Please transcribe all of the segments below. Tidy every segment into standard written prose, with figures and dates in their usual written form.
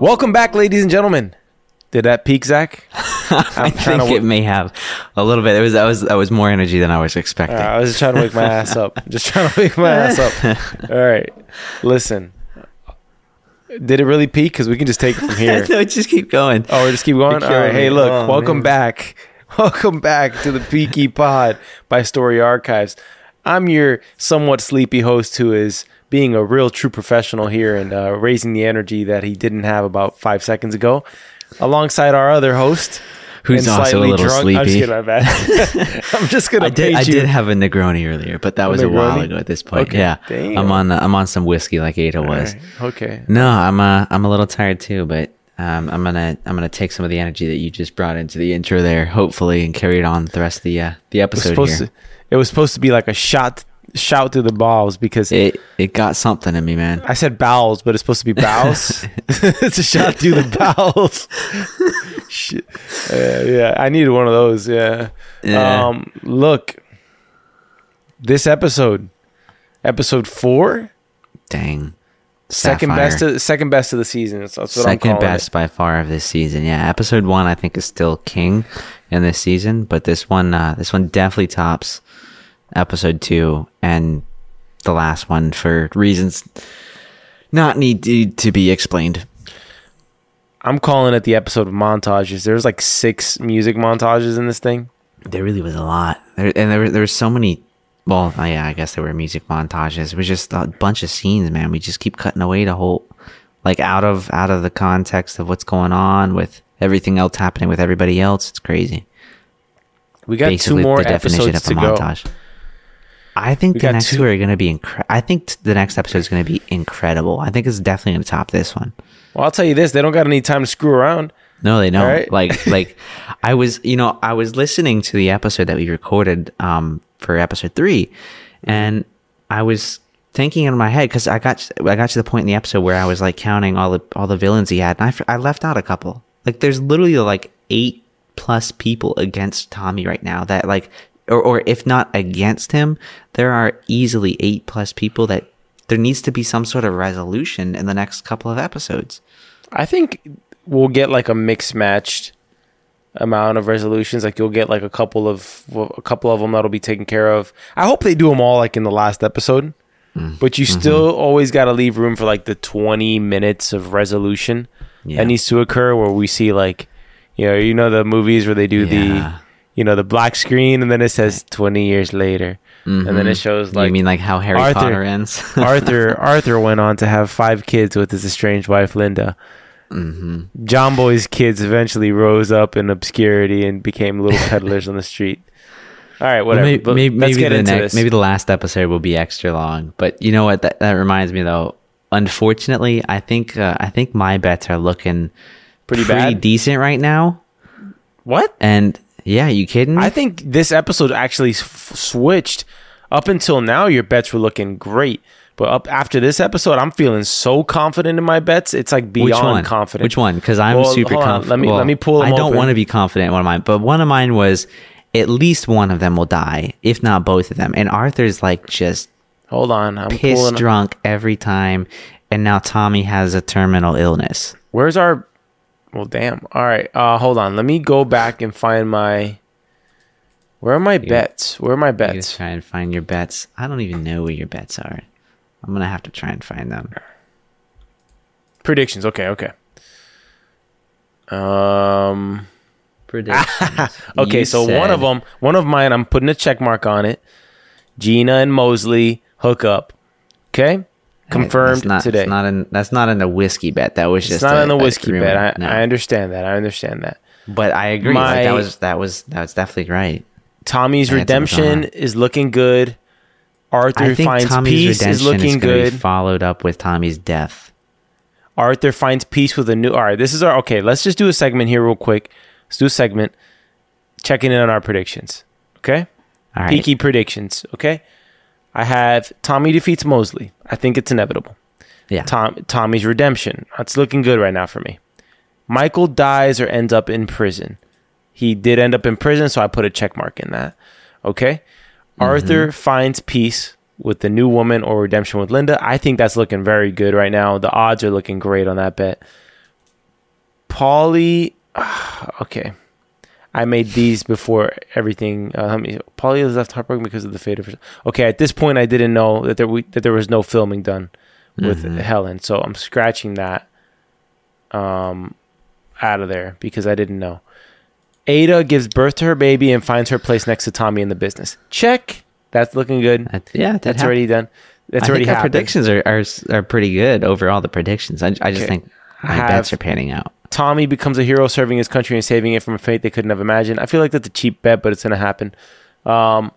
Welcome back, ladies and gentlemen. Did that peak, Zach? I think it may have a little bit. That was more energy than I was expecting. I was just trying to wake my ass up. Just trying to wake my ass up. All right. Listen. Did it really peak? Because we can just take it from here. No, just keep going. Oh, we just keep going? All right. Me. Hey, look. Welcome back. Welcome back to the Peaky Pod by Story Archives. I'm your somewhat sleepy host who is being a real true professional here and raising the energy that he didn't have about 5 seconds ago. Alongside our other host, who's also a little drunk. Sleepy. I'm just kidding, my bad. I'm just gonna. I did have a Negroni earlier, but that was a while ago at this point. Okay, yeah, damn. I'm on some whiskey like Ada was. Right. Okay. No, I'm a little tired too, but I'm gonna take some of the energy that you just brought into the intro there, hopefully, and carry it on the rest of the episode. It was supposed to be like a shout through the balls because it got something in me, man. I said bowels, but it's supposed to be bowels. It's a shot through the bowels. Shit. Yeah, I needed one of those. Yeah. Look, this episode 4. Dang. Sapphire. Second best of the season. That's what I'm calling it. Second best by far of this season. Yeah, episode 1 I think is still king in this season, but this one definitely tops episode 2 and the last one for reasons not need to be explained. I'm calling it the episode of montages. There's like 6 music montages in this thing. There really was a lot. There were so many. Well, yeah, I guess there were music montages. It was just a bunch of scenes, man. We just keep cutting away to whole, like out of the context of what's going on with everything else happening with everybody else. It's crazy. We got basically 2 more episodes to go. I think the next two are going to be I think the next episode is going to be incredible. I think it's definitely going to top this one. Well, I'll tell you this, they don't got any time to screw around. No, they don't. Right? Like I was listening to the episode that we recorded for episode 3, and I was thinking in my head cuz I got to the point in the episode where I was like counting all the villains he had, and I left out a couple. Like there's literally like 8 plus people against Tommy right now that like or if not against him, there are easily 8 plus people that there needs to be some sort of resolution in the next couple of episodes. I think we'll get like a mixed matched amount of resolutions. Like you'll get like a couple of them that'll be taken care of. I hope they do them all like in the last episode, but you still always got to leave room for like the 20 minutes of resolution that needs to occur where we see like, you know the movies where they do the, the black screen, and then it says 20 years later. Mm-hmm. And then it shows like... You mean like how Harry Potter ends? Arthur went on to have 5 kids with his estranged wife, Linda. Mm-hmm. John Boy's kids eventually rose up in obscurity and became little peddlers on the street. All right, whatever. Well, maybe the last episode will be extra long. But you know what? That reminds me though. Unfortunately, I think my bets are looking pretty decent right now. What? And... Yeah, you kidding me? I think this episode actually switched. Up until now, your bets were looking great. But up after this episode, I'm feeling so confident in my bets. It's like beyond confident. Which one? Because I'm super confident. Let me pull them open. I don't want to be confident in one of mine. But one of mine was at least one of them will die, if not both of them. And Arthur's like just hold on, I'm pissed drunk every time. And now Tommy has a terminal illness. Where's our... Well, damn. All right. Hold on. Let me go back and find my... Where are my bets? You just try and find your bets. I don't even know where your bets are. I'm going to have to try and find them. Predictions. Okay. Predictions. Okay, one of mine, I'm putting a check mark on it. Gina and Mosley hook up. Okay? Confirmed today. That's not in the whiskey bet. That was just not in the whiskey bet. I understand that. But I agree. That was definitely right. Tommy's redemption is looking good. Arthur finds peace is looking good. Followed up with Tommy's death. Arthur finds peace with a new. All right, this is our okay. Let's just do a segment here real quick. Let's do a segment checking in on our predictions. Okay. All right. Peaky predictions. Okay. I have Tommy defeats Mosley. I think it's inevitable. Yeah. Tommy's redemption. That's looking good right now for me. Michael dies or ends up in prison. He did end up in prison, so I put a check mark in that. Okay. Mm-hmm. Arthur finds peace with the new woman or redemption with Linda. I think that's looking very good right now. The odds are looking great on that bet. Polly. Okay. I made these before everything. Polly was left heartbroken because of the fate of... Okay, at this point, I didn't know that there was no filming done with Helen. So I'm scratching that out of there because I didn't know. Ada gives birth to her baby and finds her place next to Tommy in the business. Check. That's looking good. That's already done. That's already happened. I think predictions are pretty good overall, the predictions. I just think my bets are panning out. Tommy becomes a hero, serving his country and saving it from a fate they couldn't have imagined. I feel like that's a cheap bet, but it's going to happen. Al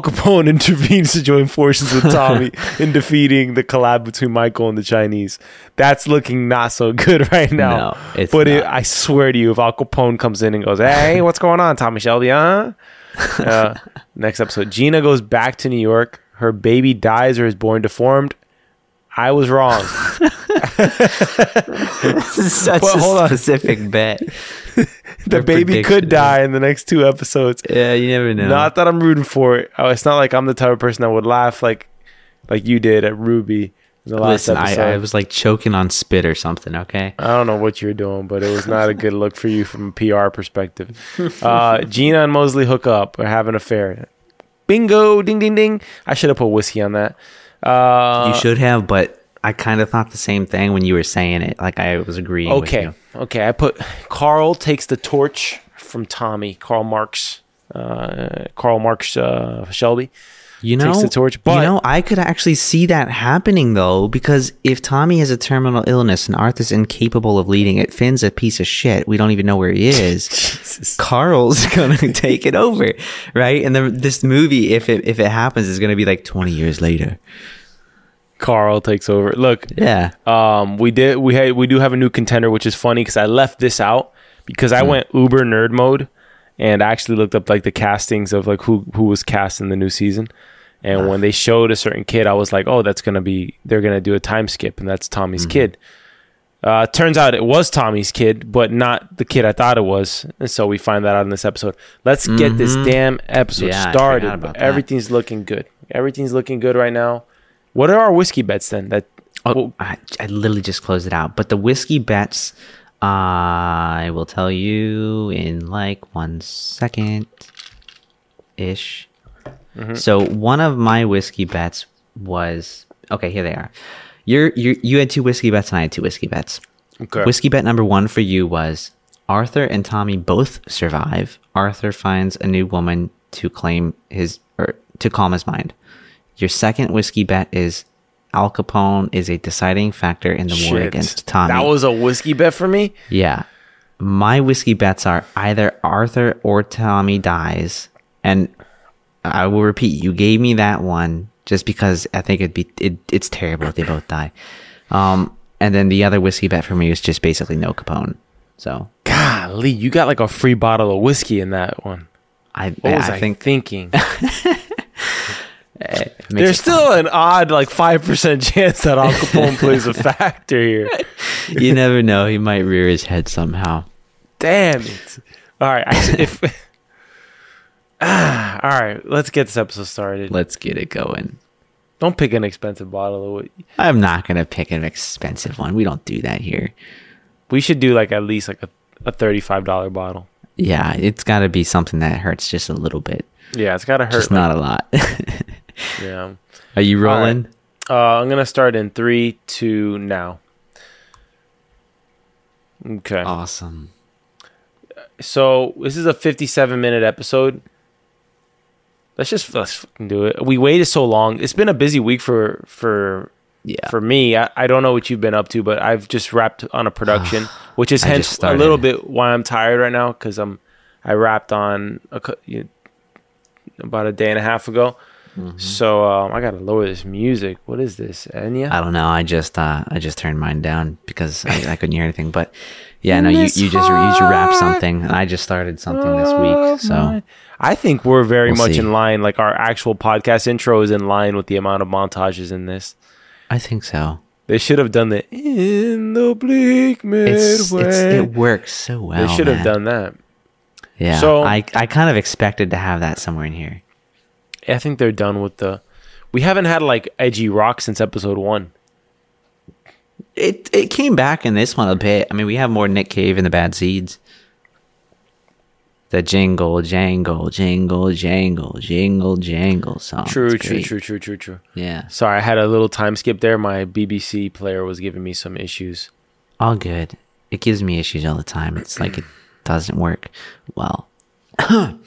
Capone intervenes to join forces with Tommy in defeating the collab between Michael and the Chinese. That's looking not so good right now. No, it's but I swear to you, if Al Capone comes in and goes, hey, what's going on, Tommy Shelby, huh? Next episode, Gina goes back to New York. Her baby dies or is born deformed. I was wrong. This is such a specific bet. The baby could die in the next two episodes. Yeah, you never know. Not that I'm rooting for it. Oh, it's not like I'm the type of person that would laugh like you did at Ruby in the last episode. I was like choking on spit or something, okay? I don't know what you were doing, but it was not a good look for you from a PR perspective. Gina and Mosley hook up or have an affair. Bingo, ding, ding, ding. I should have put whiskey on that. You should have, but I kind of thought the same thing when you were saying it. Like I was agreeing with you. Okay, I put Carl takes the torch from Tommy. Karl Marx Shelby. You know, takes the torch. But, you know, I could actually see that happening though, because if Tommy has a terminal illness and Arthur's incapable of leading it, Finn's a piece of shit. We don't even know where he is. Carl's gonna take it over, right? And then this movie, if it happens, is gonna be like 20 years later. Carl takes over. Look, yeah. We do have a new contender, which is funny because I left this out because I went uber nerd mode. And I actually looked up like the castings of like who was cast in the new season. And when they showed a certain kid, I was like, oh, that's going to be, they're going to do a time skip. And that's Tommy's kid. Turns out it was Tommy's kid, but not the kid I thought it was. And so we find that out in this episode. Let's get this damn episode started. But everything's looking good. Everything's looking good right now. What are our whiskey bets then? I literally just closed it out. But the whiskey bets... I will tell you in like 1 second ish. So one of my whiskey bets was here they are. You had two whiskey bets and I had two whiskey bets. Okay. Whiskey bet number one for you was Arthur and Tommy both survive. Arthur finds a new woman to calm his mind. Your second whiskey bet is Al Capone is a deciding factor in the war against Tommy. That was a whiskey bet for me? Yeah. My whiskey bets are either Arthur or Tommy dies. And I will repeat, you gave me that one just because I think it's terrible if they both die. And then the other whiskey bet for me was just basically no Capone. So golly, you got like a free bottle of whiskey in that one. What was I thinking? There's still an odd like 5% chance that Al Capone plays a factor here. You never know, he might rear his head somehow. Damn it. Alright, alright, let's get this episode started. Let's get it going. Don't pick an expensive bottle of it. I'm not gonna pick an expensive one. We don't do that here. We should do like at least like a $35 bottle. Yeah, it's gotta be something that hurts just a little bit. Yeah, it's gotta hurt. Just not a lot. Yeah. Are you rolling? Right. I'm gonna start in 3, 2 now. Okay. Awesome. So this is a 57-minute episode. Let's fucking do it. We waited so long. It's been a busy week for me. I don't know what you've been up to, but I've just wrapped on a production, which is hence a little bit why I'm tired right now because I wrapped on about a day and a half ago. So I gotta lower this music. What is this, Enya? I don't know. I just turned mine down because I couldn't hear anything. But yeah, no, you just wrapped something, and I just started something this week. So I think we're very much in line. Like our actual podcast intro is in line with the amount of montages in this. I think so. They should have done the in the bleak midway. It works so well. They should have done that. Yeah. So I kind of expected to have that somewhere in here. I think they're done with we haven't had like edgy rock since episode 1. it came back in this one a bit. I mean, we have more Nick Cave and the Bad Seeds. The jingle, jangle, jingle, jangle, jingle, jangle song. True. Yeah. Sorry, I had a little time skip there. My BBC player was giving me some issues. All good. It gives me issues all the time. It's like it doesn't work well. We're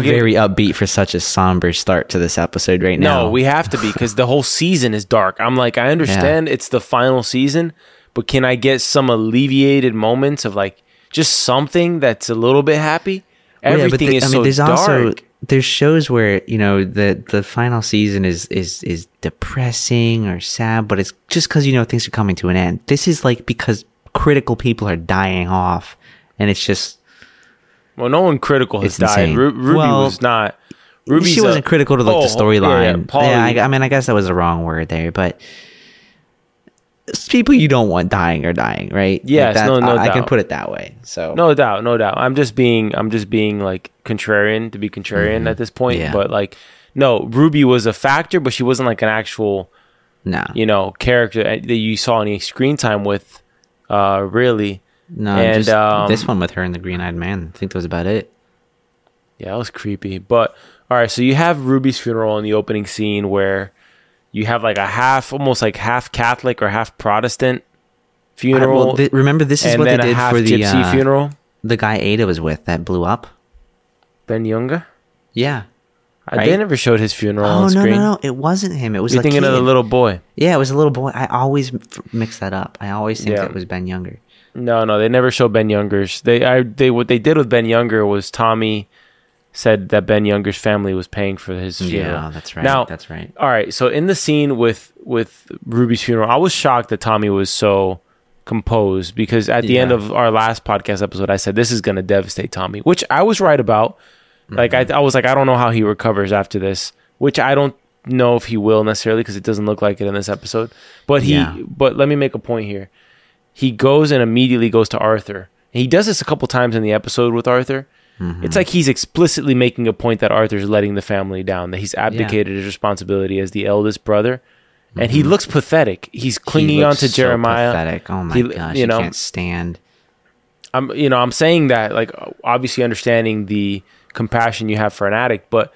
very upbeat for such a somber start to this episode right now. No, we have to be, because the whole season is dark. I'm like, I understand it's the final season, but can I get some alleviated moments of like just something that's a little bit happy? Everything is so there's dark. Also, there's shows where, you know, the final season is depressing or sad, but it's just because, you know, things are coming to an end. This is like because critical people are dying off, and it's just... Well, no one critical has died. Ruby she wasn't critical to like the storyline. Yeah, I mean, I guess that was the wrong word there, but... people you don't want dying are dying, right? Yes, like no doubt. I can put it that way. So no doubt. I'm just being like contrarian to be contrarian at this point. Yeah. But like, no, Ruby was a factor, but she wasn't like an actual, character that you saw any screen time with, really. No, and just this one with her and the green-eyed man. I think that was about it. Yeah, that was creepy. But all right, so you have Ruby's funeral in the opening scene where you have like a almost like half Catholic or half Protestant funeral. Remember, this is what they did for the gypsy funeral. The guy Ada was with that blew up. Ben Younger? Yeah. They never showed his funeral on screen. No. It wasn't him. It was You're thinking of the little boy. Yeah, it was a little boy. I always mix that up. I always think it was Ben Younger. No, they never showed Ben Younger's. What they did with Ben Younger was Tommy said that Ben Younger's family was paying for his funeral. Yeah, that's right. Now, that's right. All right. So in the scene with Ruby's funeral, I was shocked that Tommy was so composed, because at the end of our last podcast episode, I said, this is going to devastate Tommy, which I was right about. Like, I was like, I don't know how he recovers after this, which I don't know if he will necessarily, because it doesn't look like it in this episode. But but let me make a point here. He goes and immediately goes to Arthur. And he does this a couple times in the episode with Arthur. Mm-hmm. It's like he's explicitly making a point that Arthur's letting the family down, that he's abdicated his responsibility as the eldest brother. Mm-hmm. And he looks pathetic. He's clinging on to Jeremiah. Pathetic. Oh my gosh, you can't stand. I'm saying that, like, obviously understanding the compassion you have for an addict, but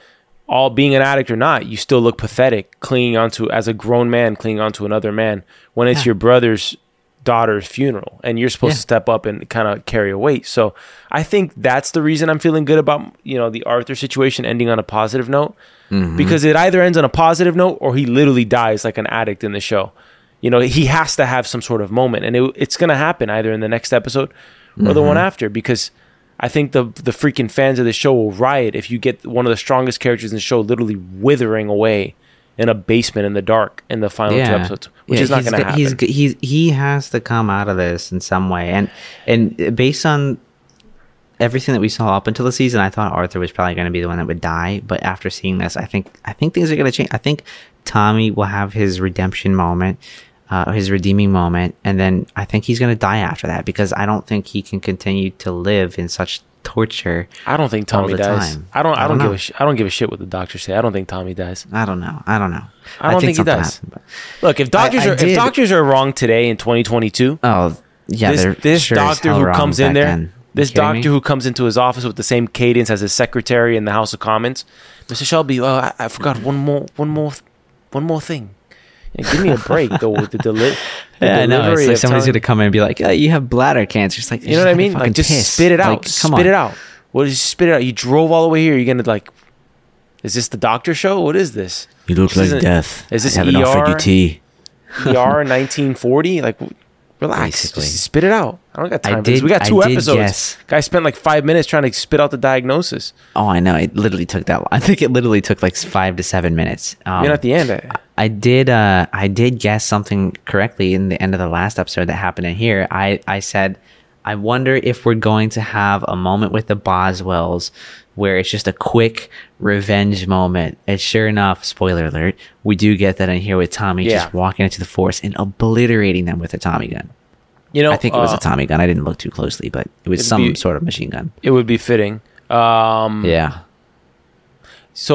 all being an addict or not, you still look pathetic, as a grown man clinging onto another man when it's your brother's daughter's funeral and you're supposed to step up and kind of carry a weight. So I think that's the reason I'm feeling good about, the Arthur situation ending on a positive note, because it either ends on a positive note or he literally dies like an addict in the show. He has to have some sort of moment, and it's going to happen either in the next episode or the one after, because I think the freaking fans of the show will riot if you get one of the strongest characters in the show literally withering away in a basement in the dark in the final two episodes, which is not going to happen. He has to come out of this in some way. And based on everything that we saw up until the season, I thought Arthur was probably going to be the one that would die. But after seeing this, I think things are going to change. I think Tommy will have his redemption moment, his redeeming moment. And then I think he's going to die after that, because I don't think he can continue to live in such torture. I don't think Tommy dies. I don't give a shit what the doctors say. I don't think Tommy dies. I don't know. I don't think he does. Happened, look, if doctors are wrong today in 2022, this sure doctor who comes in there, this doctor who comes into his office with the same cadence as his secretary in the House of Commons, Mr. Shelby, I forgot one more thing. Yeah, give me a break though with the delivery. Yeah, no, it's like somebody's going to come in and be like, oh, you have bladder cancer. It's like, you know what I mean? Like, just piss. Spit it out. Like, come on. What is spit it out? You drove all the way here. You're going to like, is this the doctor show? What is this? You look like death. Is this ER? You tea. ER 1940? Like, relax. Basically. Just spit it out. I don't got time for this. We got two episodes. Yes. Guy spent like 5 minutes trying to spit out the diagnosis. Oh, I know. It literally took that long. I think it literally took like 5 to 7 minutes. You're at the end. I did guess something correctly in the end of the last episode that happened in here. I said, I wonder if we're going to have a moment with the Boswells where it's just a quick revenge moment. And sure enough, spoiler alert, we do get that in here with Tommy just walking into the force and obliterating them with a Tommy gun. I think it was a Tommy gun. I didn't look too closely, but it was some sort of machine gun. It would be fitting. So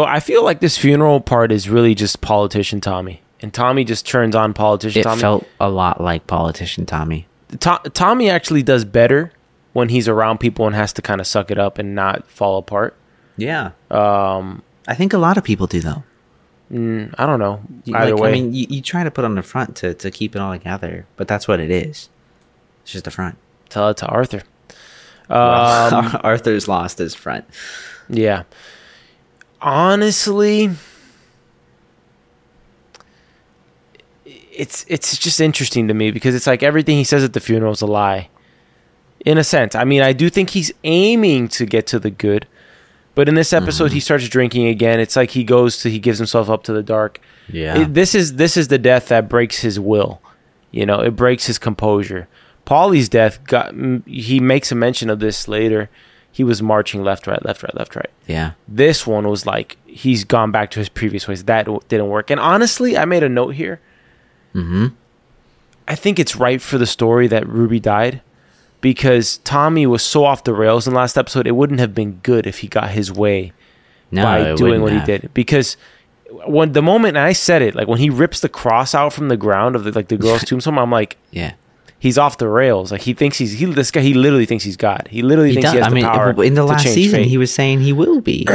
I feel like this funeral part is really just politician Tommy. And Tommy just turns on politician Tommy. It felt a lot like politician Tommy. Tommy actually does better when he's around people and has to kind of suck it up and not fall apart. Yeah. I think a lot of people do, though. I don't know. Either way. I mean, you try to put on the front to keep it all together, but that's what it is. It's just a front. Tell it to Arthur. Arthur's lost his front. Yeah. Honestly, it's just interesting to me because it's like everything he says at the funeral is a lie. In a sense. I mean, I do think he's aiming to get to the good. But in this episode, he starts drinking again. It's like he gives himself up to the dark. Yeah. This is the death that breaks his will. You know, it breaks his composure. Polly's death, he makes a mention of this later. He was marching left, right, left, right, left, right. Yeah. This one was like, he's gone back to his previous ways. That didn't work. And honestly, I made a note here. I think it's right for the story that Ruby died. Because Tommy was so off the rails in the last episode, it wouldn't have been good if he got his way by doing what he did. Because when the moment, and I said it, like when he rips the cross out from the ground of the girl's tombstone, I'm like, yeah, he's off the rails. Like he thinks this guy. He literally thinks he's God. He literally thinks he has the power. In the last season, he was saying he will be.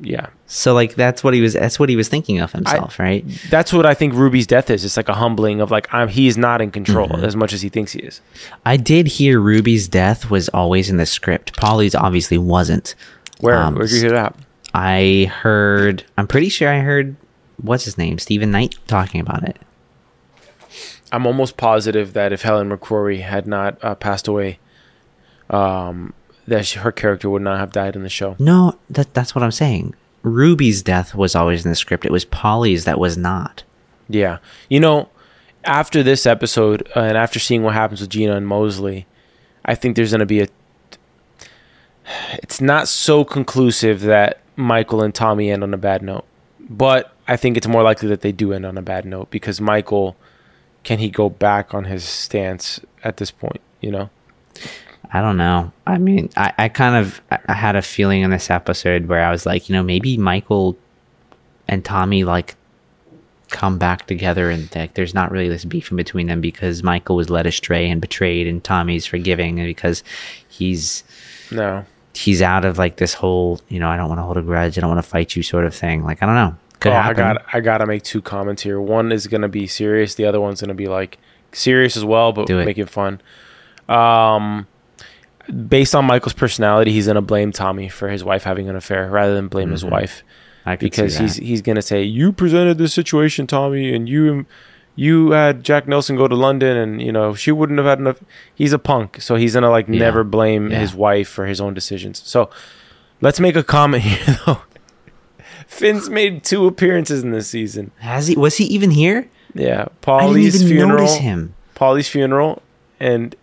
Yeah. So like that's what he was thinking of himself, right? That's what I think Ruby's death is. It's like a humbling of like he is not in control as much as he thinks he is. I did hear Ruby's death was always in the script. Polly's obviously wasn't. Where did you hear that? I'm pretty sure I heard what's his name, Stephen Knight, talking about it. I'm almost positive that if Helen McCrory had not passed away, that her character would not have died in the show. No, that's what I'm saying. Ruby's death was always in the script. It was Polly's that was not. Yeah. You know, after this episode and after seeing what happens with Gina and Mosley, I think there's going to be it's not so conclusive that Michael and Tommy end on a bad note. But I think it's more likely that they do end on a bad note because Michael, can he go back on his stance at this point, you know? I don't know. I mean, I had a feeling in this episode where I was like, you know, maybe Michael and Tommy like come back together and like there's not really this beef in between them because Michael was led astray and betrayed and Tommy's forgiving because he's out of like this whole, you know, I don't want to hold a grudge. I don't want to fight you sort of thing. Like, I don't know. Could happen. I gotta make two comments here. One is going to be serious. The other one's going to be like serious as well, but make it fun. Based on Michael's personality, he's going to blame Tommy for his wife having an affair rather than blame his wife. Because he's going to say, you presented this situation, Tommy, and you had Jack Nelson go to London and, you know, she wouldn't have had enough. He's a punk. So he's going to like never blame his wife for his own decisions. So let's make a comment here, though. Finn's made two appearances in this season. Has he? Was he even here? Yeah. Polly's funeral. Notice him. Polly's funeral and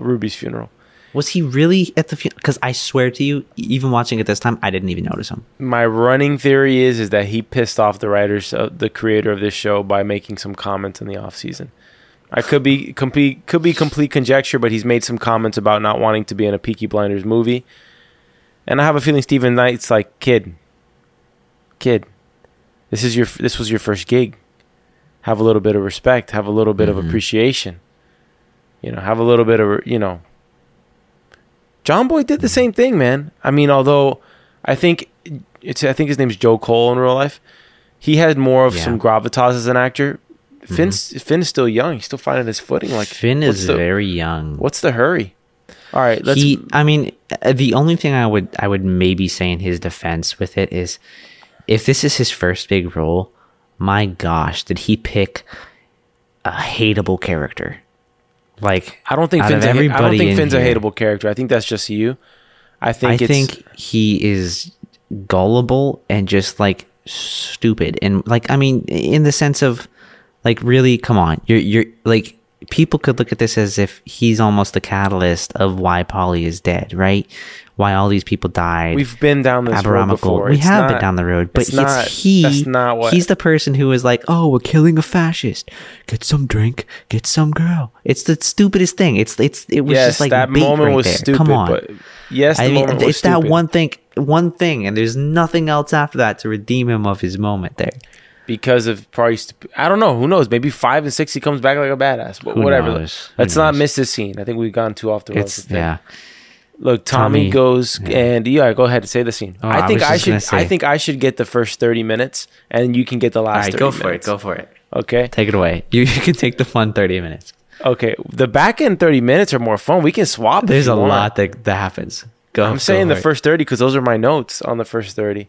Ruby's funeral. Was he really at the funeral? Because I swear to you, even watching it this time, I didn't even notice him. My running theory is that he pissed off the writers, the creator of this show, by making some comments in the off season. I could be complete conjecture, but he's made some comments about not wanting to be in a Peaky Blinders movie, and I have a feeling Stephen Knight's like, kid, this was your first gig. Have a little bit of respect. Have a little bit of appreciation. You know, have a little bit of John Boy did the same thing, man. I mean, although I think his name's Joe Cole in real life. He had more of some gravitas as an actor. Finn's still young. He's still finding his footing. Like Finn is very young. What's the hurry? All right, the only thing I would maybe say in his defense with it is, if this is his first big role, my gosh, did he pick a hateable character? Like I don't think Finn's a hateable character. I think that's just you. I think he is gullible and just like stupid and like, I mean, in the sense of like, really, come on, you're like, people could look at this as if he's almost the catalyst of why Polly is dead, right? Why all these people died. We've been down this road before. We have been down the road, but he's the person who is like, oh, we're killing a fascist. Get some drink, get some girl. It's the stupidest thing. It was just like that moment was stupid. Come on, but it's that one thing, and there's nothing else after that to redeem him of his moment there. because of probably, I don't know, who knows, maybe 5 and 6 he comes back like a badass, but whatever. Let's not miss this scene. I think we've gone too off the road. Yeah. Look, Tommy goes and go ahead and say the scene. Oh, I think I should get the first 30 minutes and you can get the last 30 minutes. All right, go for it. Okay. Take it away. You can take the fun 30 minutes. Okay. The back end 30 minutes are more fun. We can swap. There's a lot that happens. I'm saying the first 30 because those are my notes on the first 30.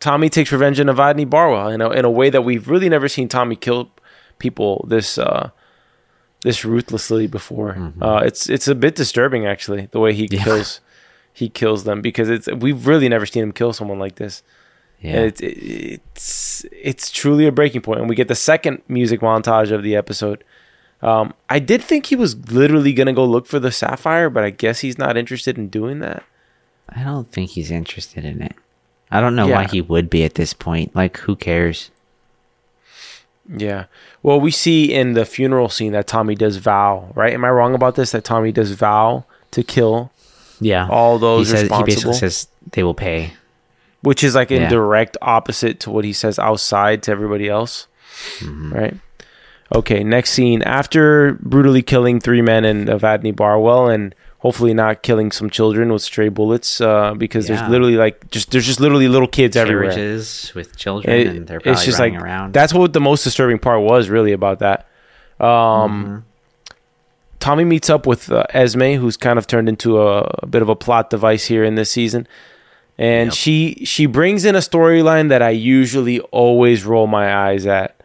Tommy takes revenge on Evadne Barwell in a way that we've really never seen Tommy kill people this ruthlessly before. Mm-hmm. It's a bit disturbing actually the way he kills them because we've really never seen him kill someone like this. Yeah, and it's truly a breaking point. And we get the second music montage of the episode. I did think he was literally gonna go look for the sapphire, but I guess he's not interested in doing that. I don't think he's interested in it. I don't know why he would be at this point. Like, who cares? Yeah. Well, we see in the funeral scene that Tommy does vow, right? Am I wrong about this? That Tommy does vow to kill all those responsible? He basically says they will pay. Which is like in direct opposite to what he says outside to everybody else, right? Okay, next scene. After brutally killing 3 men and Evadne Barwell and hopefully not killing some children with stray bullets, because there's literally there's little kids everywhere. Carriages with children and they're probably running around. That's what the most disturbing part was really about that. Tommy meets up with Esme, who's kind of turned into a bit of a plot device here in this season. And she brings in a storyline that I usually always roll my eyes at.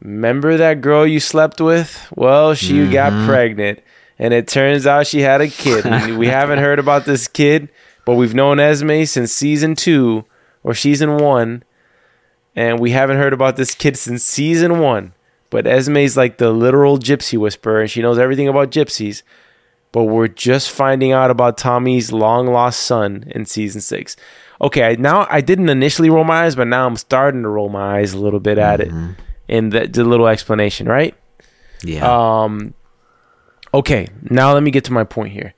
Remember that girl you slept with? Well, she got pregnant, and it turns out she had a kid. We haven't heard about this kid, but we've known Esme since season 1, and we haven't heard about this kid since season 1. But Esme's like the literal gypsy whisperer, and she knows everything about gypsies. But we're just finding out about Tommy's long-lost son in season 6. Okay, now I didn't initially roll my eyes, but now I'm starting to roll my eyes a little bit at it. In the little explanation, right? Yeah. Okay, now let me get to my point here.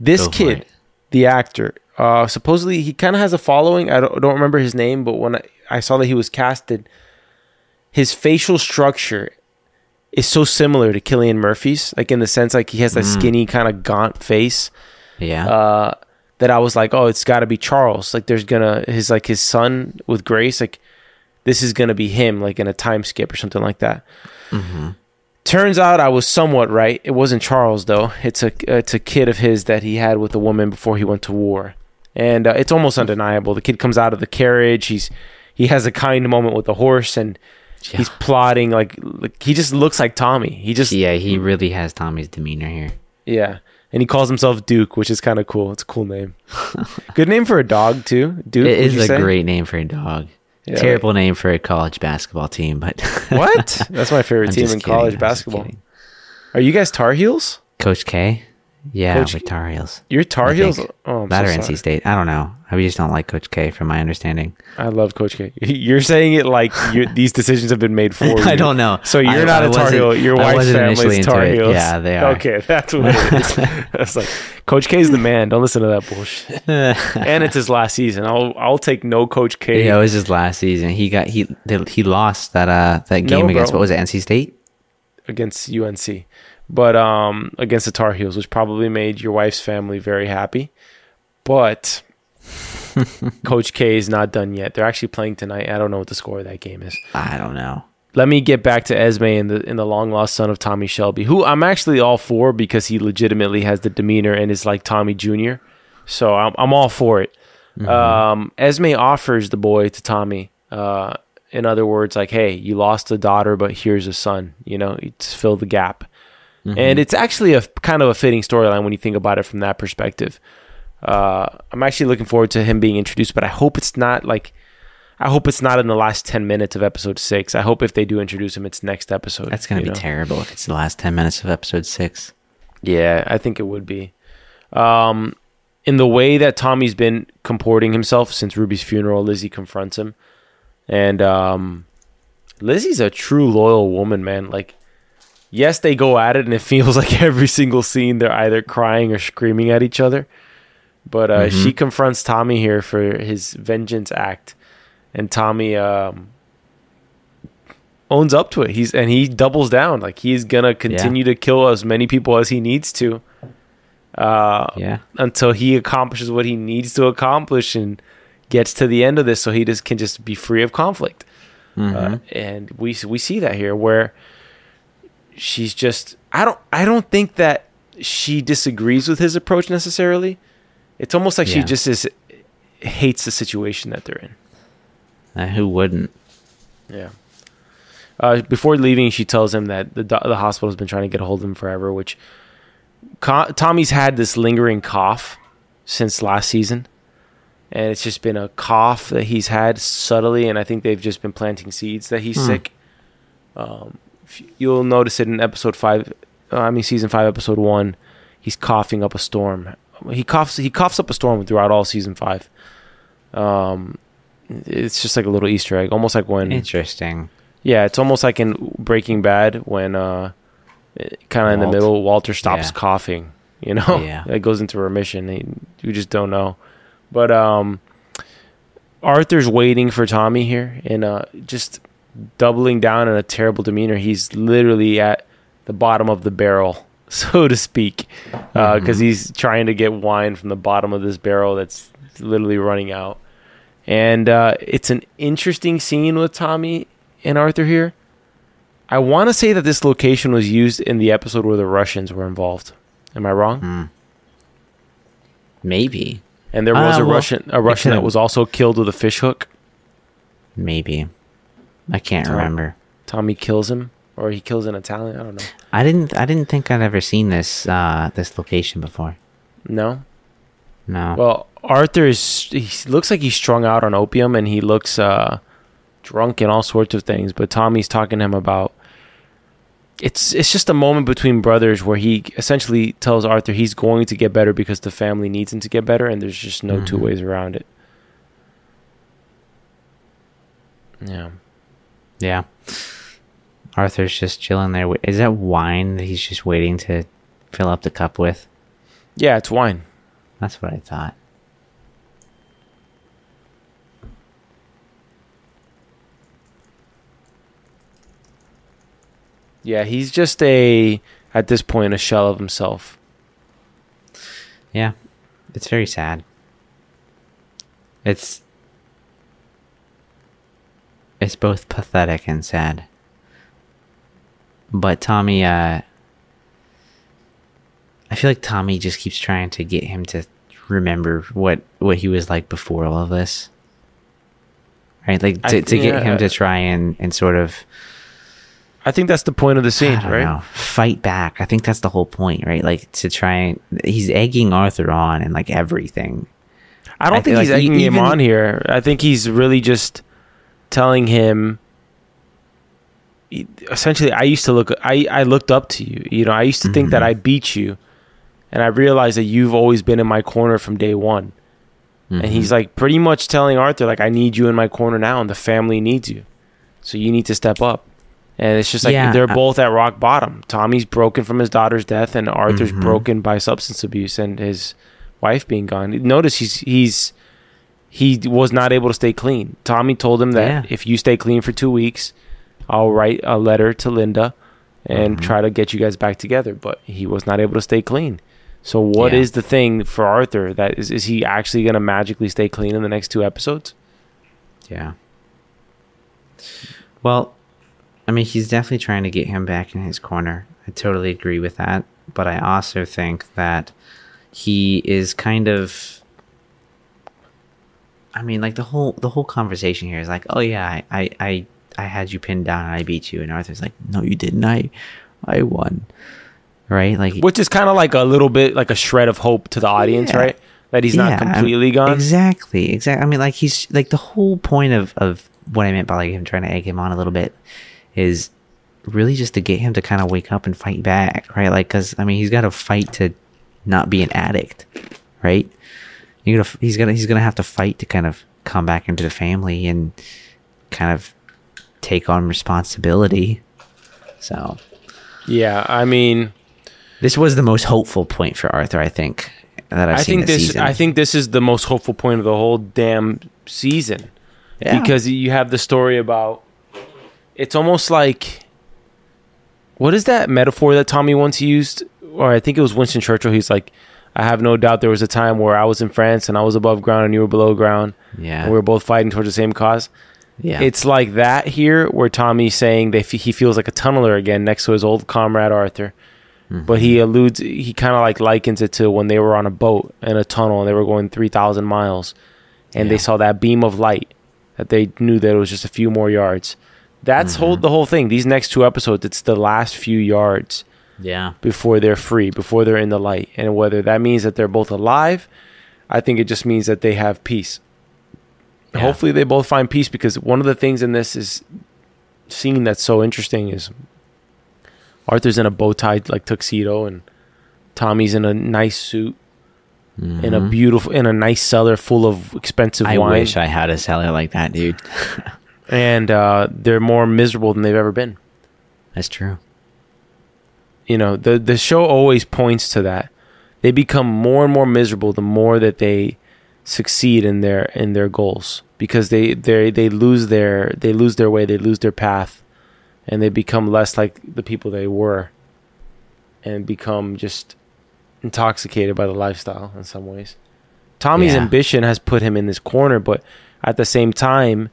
This kid, the actor, supposedly he kind of has a following. I don't remember his name, but when I saw that he was casted, his facial structure is so similar to Cillian Murphy's, like in the sense like he has that skinny kind of gaunt face. Yeah. That I was like, oh, it's got to be Charles. Like there's gonna his son with Grace, like. This is going to be him, like in a time skip or something like that. Mm-hmm. Turns out I was somewhat right. It wasn't Charles, though. It's a kid of his that he had with a woman before he went to war. And it's almost undeniable. The kid comes out of the carriage. He has a kind moment with the horse, and he's plotting. Like he just looks like Tommy. He really has Tommy's demeanor here. Yeah, and he calls himself Duke, which is kind of cool. It's a cool name. Good name for a dog, too. Duke. It is great name for a dog. Yeah, terrible name for a college basketball team, but what? That's my favorite team in college basketball. Are you guys Tar Heels? Coach K? Yeah, we're Tar Heels. You're Tar Heels? Oh, I'm sorry. NC State. I don't know. I just don't like Coach K, from my understanding. I love Coach K. You're saying it like these decisions have been made for you. I don't know. So you're not a Tar Heel. Your wife's family's Tar Heels. Yeah, they are. Okay, that's what it is. That's like Coach K's the man. Don't listen to that bullshit. And it's his last season. I'll take no Coach K. Yeah, it was his last season. He lost that game against what was it? NC State? Against UNC. But against the Tar Heels, which probably made your wife's family very happy. But Coach K is not done yet. They're actually playing tonight. I don't know what the score of that game is. I don't know. Let me get back to Esme and the long-lost son of Tommy Shelby, who I'm actually all for because he legitimately has the demeanor and is like Tommy Jr. So I'm all for it. Mm-hmm. Esme offers the boy to Tommy. In other words, like, hey, you lost a daughter, but here's a son. You know, to fill the gap. Mm-hmm. And it's actually a kind of a fitting storyline when you think about it from that perspective. I'm actually looking forward to him being introduced, but I hope it's not in the last 10 minutes of episode 6. I hope if they do introduce him, it's next episode. That's going to be terrible if it's the last 10 minutes of episode 6. Yeah, I think it would be. In the way that Tommy's been comporting himself since Ruby's funeral, Lizzie confronts him. And Lizzie's a true loyal woman, man. Like, yes, they go at it, and it feels like every single scene they're either crying or screaming at each other. But she confronts Tommy here for his vengeance act, and Tommy owns up to it. He doubles down. Like, he's gonna continue to kill as many people as he needs to, until he accomplishes what he needs to accomplish and gets to the end of this, so he just can just be free of conflict. And we see that here, where she's just I don't think that she disagrees with his approach necessarily. It's almost like she just hates the situation that they're in. Who wouldn't? Yeah. Before leaving, she tells him that the hospital has been trying to get a hold of him forever, which Tommy's had this lingering cough since last season. And it's just been a cough that he's had subtly, and I think they've just been planting seeds that he's sick. You'll notice it in season 5, episode 1. He's coughing up a storm. He coughs up a storm throughout all season 5. It's just like a little Easter egg, almost like when. Interesting. Yeah, it's almost like in Breaking Bad when, kind of in the middle, Walter stops coughing. You know, it goes into remission. We just don't know. But Arthur's waiting for Tommy here, and just doubling down in a terrible demeanor. He's literally at the bottom of the barrel, so to speak, because he's trying to get wine from the bottom of this barrel that's literally running out. And it's an interesting scene with Tommy and Arthur here. I want to say that this location was used in the episode where the Russians were involved. Am I wrong? Maybe. And there was a Russian that was also killed with a fish hook. Maybe. I can't remember. Tommy kills him, or he kills an Italian. I don't know. I didn't think I'd ever seen this this location before. No. Well, Arthur he looks like he's strung out on opium, and he looks drunk and all sorts of things. But Tommy's talking to him about it's just a moment between brothers where he essentially tells Arthur he's going to get better because the family needs him to get better, and there's just no two ways around it. Yeah. Arthur's just chilling there. Is that wine that he's just waiting to fill up the cup with? Yeah, it's wine. That's what I thought. Yeah, he's just at this point, a shell of himself. Yeah, it's very sad. It's both pathetic and sad. But Tommy, I feel like Tommy just keeps trying to get him to remember what he was like before all of this. Right? Like to get him to try and sort of... I think that's the point of the scene, right? Fight back. I think that's the whole point, right? Like to try and... He's egging Arthur on and like everything. I don't think he's like egging him on here. I think he's really just telling him... Essentially, I looked up to you. You know, I used to think that I beat you, and I realized that you've always been in my corner from day one. And he's like pretty much telling Arthur, like, I need you in my corner now, and the family needs you, so you need to step up. And it's just like they're both at rock bottom. Tommy's broken from his daughter's death, and Arthur's broken by substance abuse and his wife being gone. Notice he was not able to stay clean. Tommy told him that if you stay clean for 2 weeks, I'll write a letter to Linda and try to get you guys back together. But he was not able to stay clean. So what is the thing for Arthur? That is he actually going to magically stay clean in the next 2 episodes? Yeah. Well, I mean, he's definitely trying to get him back in his corner. I totally agree with that. But I also think that he is kind of... I mean, like the whole conversation here is like, oh yeah, I had you pinned down and I beat you. And Arthur's like, no, you didn't. I won. Right? Like, which is kind of like a little bit, like a shred of hope to the audience, right? That he's not completely gone. Exactly. I mean, like he's like the whole point of what I meant by like him trying to egg him on a little bit is really just to get him to kind of wake up and fight back. Right? Like, cause I mean, he's got to fight to not be an addict. Right? He's going to have to fight to kind of come back into the family and kind of take on responsibility. So I mean, this was the most hopeful point for Arthur, I think, that I've seen this season. I think this is the most hopeful point of the whole damn season. Yeah. Because you have the story about... It's almost like... What is that metaphor that Tommy once used? Or I think it was Winston Churchill. He's like, I have no doubt there was a time where I was in France and I was above ground and you were below ground. Yeah. And we were both fighting towards the same cause. Yeah. It's like that here where Tommy's saying that he feels like a tunneler again next to his old comrade Arthur. Mm-hmm. But he alludes, he kind of like likens it to when they were on a boat in a tunnel and they were going 3,000 miles and they saw that beam of light that they knew that it was just a few more yards. That's the whole thing. These next two episodes, it's the last few yards before they're free, before they're in the light. And whether that means that they're both alive, I think it just means that they have peace. Yeah. Hopefully they both find peace, because one of the things in this is scene that's so interesting is Arthur's in a bow tie like tuxedo and Tommy's in a nice suit. Mm-hmm. In a nice cellar full of expensive wine. I wish I had a cellar like that, dude. And they're more miserable than they've ever been. That's true. You know, the show always points to that. They become more and more miserable the more that they succeed in their goals, because they lose their way, they lose their path, and they become less like the people they were, and become just intoxicated by the lifestyle in some ways. Tommy's ambition has put him in this corner, but at the same time,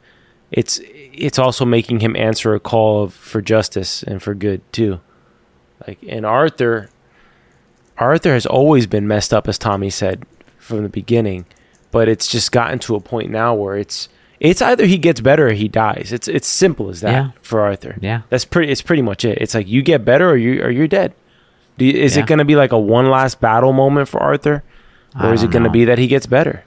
it's also making him answer a call for justice and for good too. Like, and Arthur has always been messed up, as Tommy said from the beginning, but it's just gotten to a point now where it's either he gets better or he dies. It's simple as that for Arthur. Yeah, it's pretty much it. It's like you get better or you're dead. Is it going to be like a one last battle moment for Arthur? Or is it going to be that he gets better?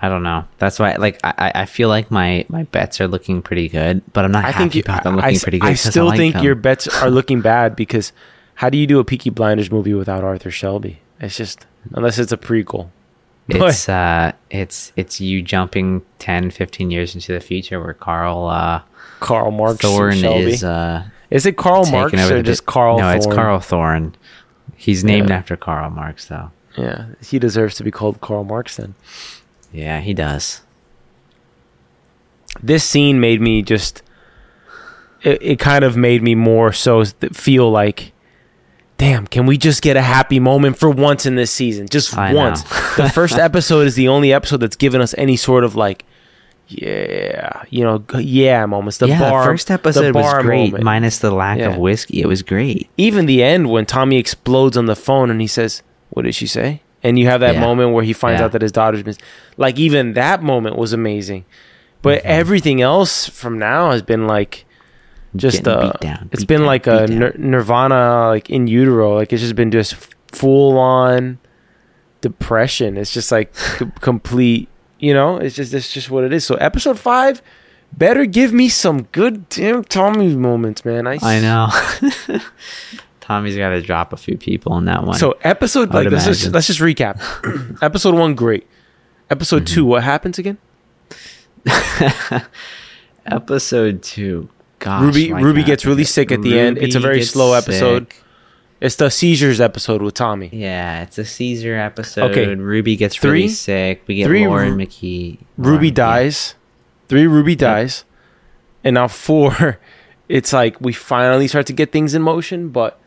I don't know. That's why I feel like my bets are looking pretty good, but I'm not happy about them looking pretty good. I still think your bets are looking bad, because how do you do a Peaky Blinders movie without Arthur Shelby? It's just, unless it's a prequel. It's you jumping 10, 15 years into the future where Carl Marx Thorne and Shelby. Is it Karl Marx or just Carl Thorne? No, it's Carl Thorne. He's named after Karl Marx, though. Yeah, he deserves to be called Karl Marx then. Yeah, he does. This scene made me just... It kind of made me more so feel like, damn, can we just get a happy moment for once in this season? Just once. The first episode is the only episode that's given us any sort of like... moments. The first episode was great, moment. Minus the lack of whiskey. It was great. Even the end when Tommy explodes on the phone and he says, "What did she say?" And you have that moment where he finds out that his daughter's been... Like, even that moment was amazing. But everything else from now has been like just Nirvana, like in utero. Like, it's just been just full on depression. It's just like complete. You know, it's just what it is. So episode 5 better give me some good damn Tommy moments, man. I know. Tommy's got to drop a few people in that one. So episode, let's just recap. Episode 1, great. Episode 2, what happens again? Episode 2, gosh. Ruby gets really sick at the end. It's a very slow episode. Sick. It's the seizures episode with Tommy. Yeah, it's a seizure episode. Okay. Ruby gets really sick. We get Lauren McKee. Ruby dies. 3, Ruby dies. And now 4, it's like we finally start to get things in motion, but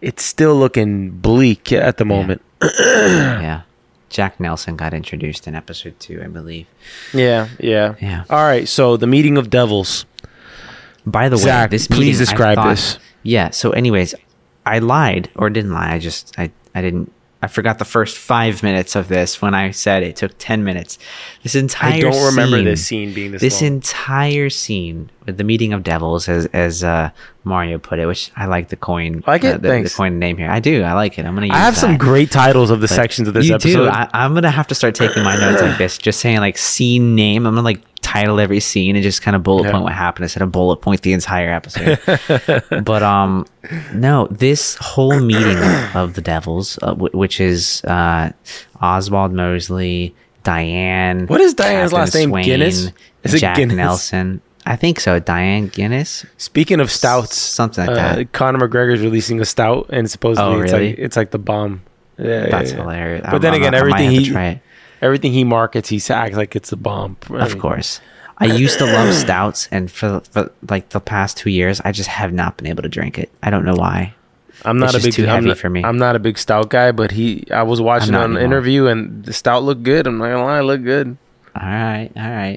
it's still looking bleak at the moment. Yeah. Jack Nelson got introduced in episode 2, I believe. Yeah. All right, so the meeting of devils. By the way, Zach, this meeting, please describe this. Yeah, so anyways... I lied, or didn't lie. I just, I didn't, I forgot the first 5 minutes of this when I said it took 10 minutes. This entire scene. I don't remember this scene being this long. Entire scene with the meeting of devils, as Mario put it, which I like the coin. Like it? Thanks. The coin name here. I do. I like it. I'm going to use it. I have some great titles of the sections of this episode. You do. I'm going to have to start taking my notes like this, just saying like scene name. I'm going to like title every scene and just kind of bullet point what happened instead of bullet point the entire episode. But no, this whole meeting of the devils, which is Oswald Mosley, Diane. What is Diane's Captain last name? Swain, Guinness? Is it Jack Guinness? Nelson? I think so. Diane Guinness. Speaking of stouts, something like that. Conor McGregor's releasing a stout, and supposedly it's like the bomb. Yeah, that's hilarious. But then again, everything he markets, he acts like it's a bomb. Of course. I used to love stouts, and for like the past 2 years, I just have not been able to drink it. I don't know why. I'm not a big stout guy, but I was watching an interview, and the stout looked good. I'm not gonna lie, it looked good. All right. Yeah.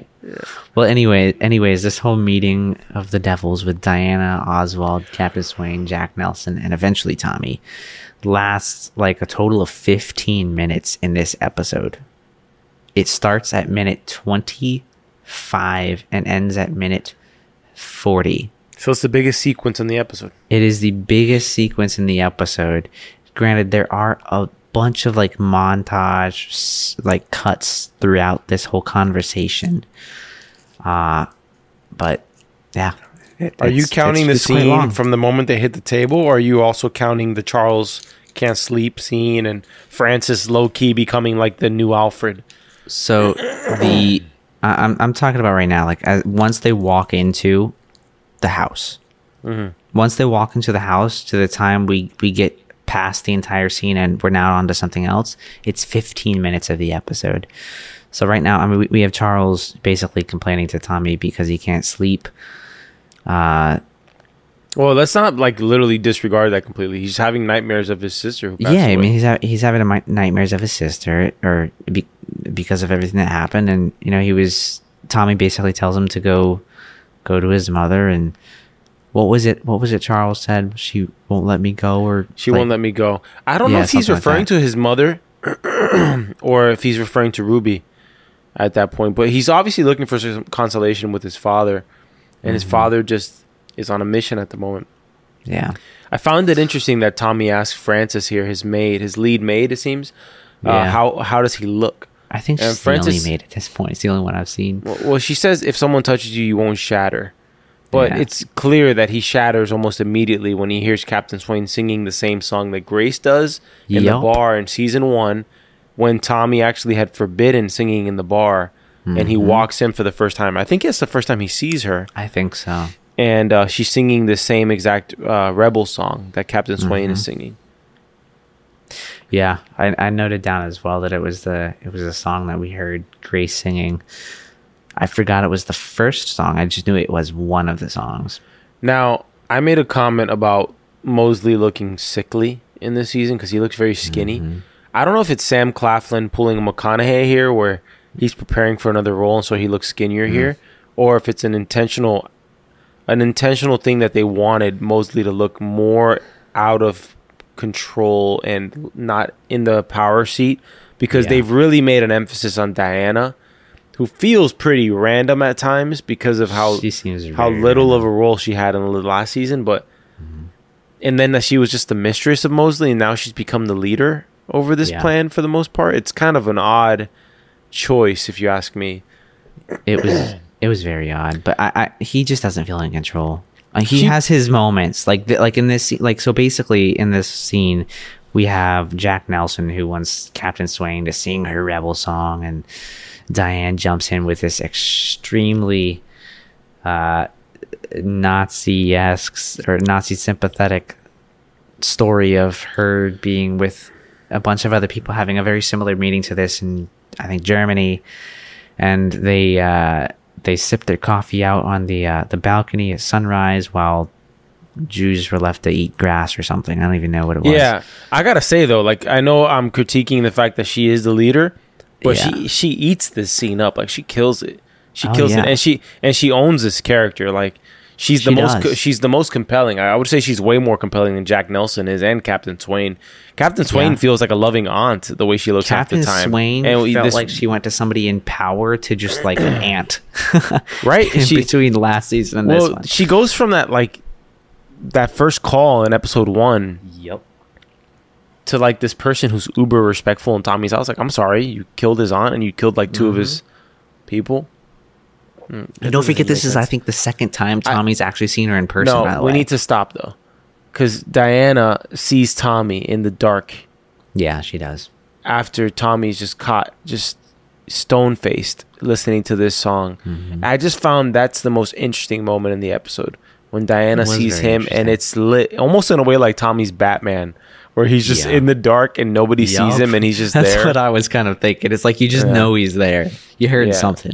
Well, anyways, this whole meeting of the Devils with Diana, Oswald, Captain Swing, Jack Nelson, and eventually Tommy lasts like a total of 15 minutes in this episode. It starts at minute 25 and ends at minute 40. So it's the biggest sequence in the episode. It is the biggest sequence in the episode. Granted, there are a bunch of like montage like cuts throughout this whole conversation, but yeah. Are you counting the scene from the moment they hit the table, or are you also counting the Charles can't sleep scene and Francis low key becoming like the new Alfred? So I'm talking about right now, like once they walk into the house, to the time we get past the entire scene and we're now on to something else, it's 15 minutes of the episode. So right now, I mean, we have Charles basically complaining to Tommy because he can't sleep. Well, let's not like literally disregard that completely. He's having nightmares of his sister who passed away. I mean, he's having nightmares of his sister because of everything that happened. And you know, Tommy basically tells him to go to his mother. And What was it Charles said? She won't let me go, or... She won't let me go. I don't know if he's referring to his mother or if he's referring to Ruby at that point. But he's obviously looking for some consolation with his father. And his father just is on a mission at the moment. Yeah. I found it interesting that Tommy asked Frances here, his lead maid, it seems. Yeah. How does he look? I think she's the only maid at this point. It's the only one I've seen. Well, she says, if someone touches you, you won't shatter. But it's clear that he shatters almost immediately when he hears Captain Swing singing the same song that Grace does in the bar in season 1, when Tommy actually had forbidden singing in the bar, and he walks in for the first time. I think it's the first time he sees her. I think so. And she's singing the same exact Rebel song that Captain Swing is singing. Yeah, I noted down as well that it was a song that we heard Grace singing. I forgot it was the first song. I just knew it was one of the songs. Now, I made a comment about Mosley looking sickly in this season because he looks very skinny. I don't know if it's Sam Claflin pulling a McConaughey here where he's preparing for another role and so he looks skinnier here, or if it's an intentional thing that they wanted Mosley to look more out of control and not in the power seat, because they've really made an emphasis on Diana, who feels pretty random at times because of how little of a role she had in the last season. But and then she was just the mistress of Mosley, and now she's become the leader over this plan for the most part. It's kind of an odd choice, if you ask me. It was very odd, but he just doesn't feel in control. He has his moments, like in this, like, so basically in this scene, we have Jack Nelson, who wants Captain Swing to sing her Rebel song, and Diane jumps in with this extremely Nazi-esque or Nazi-sympathetic story of her being with a bunch of other people having a very similar meeting to this in, I think, Germany. And they sipped their coffee out on the balcony at sunrise while Jews were left to eat grass or something. I don't even know what it was. Yeah, I gotta say though, like, I know I'm critiquing the fact that she is the leader, but she eats this scene up. Like, she kills it. She kills it, and she owns this character. Like, she's the most compelling. I would say she's way more compelling than Jack Nelson is, and Captain Swain. Captain Swain feels like a loving aunt the way she looks half the time. Captain Swain felt like she went to somebody in power to just like an aunt, right? Between last season and this one, she goes from that that first call in episode 1. Yep. To like this person who's uber respectful in Tommy's house, like, I'm sorry, you killed his aunt and you killed like 2 of his people. And don't forget, this is, I think, the second time Tommy's actually seen her in person. No, by the way. We need to stop though, because Diana sees Tommy in the dark. Yeah, she does. After Tommy's just caught, just stone faced, listening to this song. I just found that's the most interesting moment in the episode, when Diana sees him, and it's lit almost in a way like Tommy's Batman, where he's just in the dark and nobody sees him and he's just there. That's what I was kind of thinking. It's like you just know he's there. You heard something.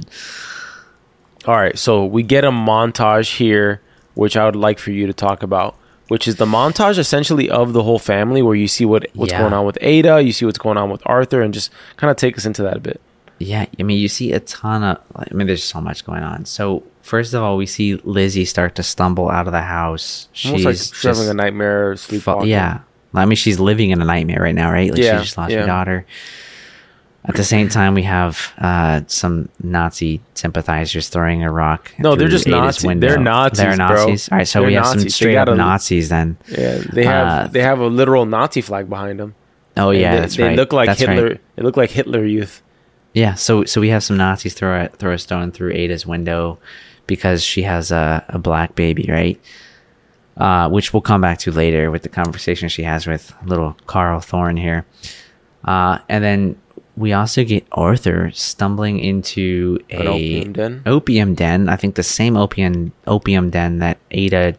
All right, so we get a montage here, which I would like for you to talk about, which is the montage essentially of the whole family where you see what's going on with Ada, you see what's going on with Arthur, and just kind of take us into that a bit. Yeah, I mean, you see a ton of, there's so much going on. So first of all, we see Lizzie start to stumble out of the house. Almost like she's having a nightmare or sleepwalking. Yeah. I mean, she's living in a nightmare right now, right? Like she just lost her daughter. At the same time, we have some Nazi sympathizers throwing a rock. No, they're just Nazis. They're Nazis. They're Nazis. Bro. All right, so we have some straight up Nazis then. Yeah, they have a literal Nazi flag behind them. Oh yeah, that's right. They look like Hitler. Right. They look like Hitler Youth. Yeah, so we have some Nazis throw a stone through Ada's window because she has a black baby, right? Which we'll come back to later with the conversation she has with little Carl Thorne here, and then. We also get Arthur stumbling into an opium den. I think the same opium den that Ada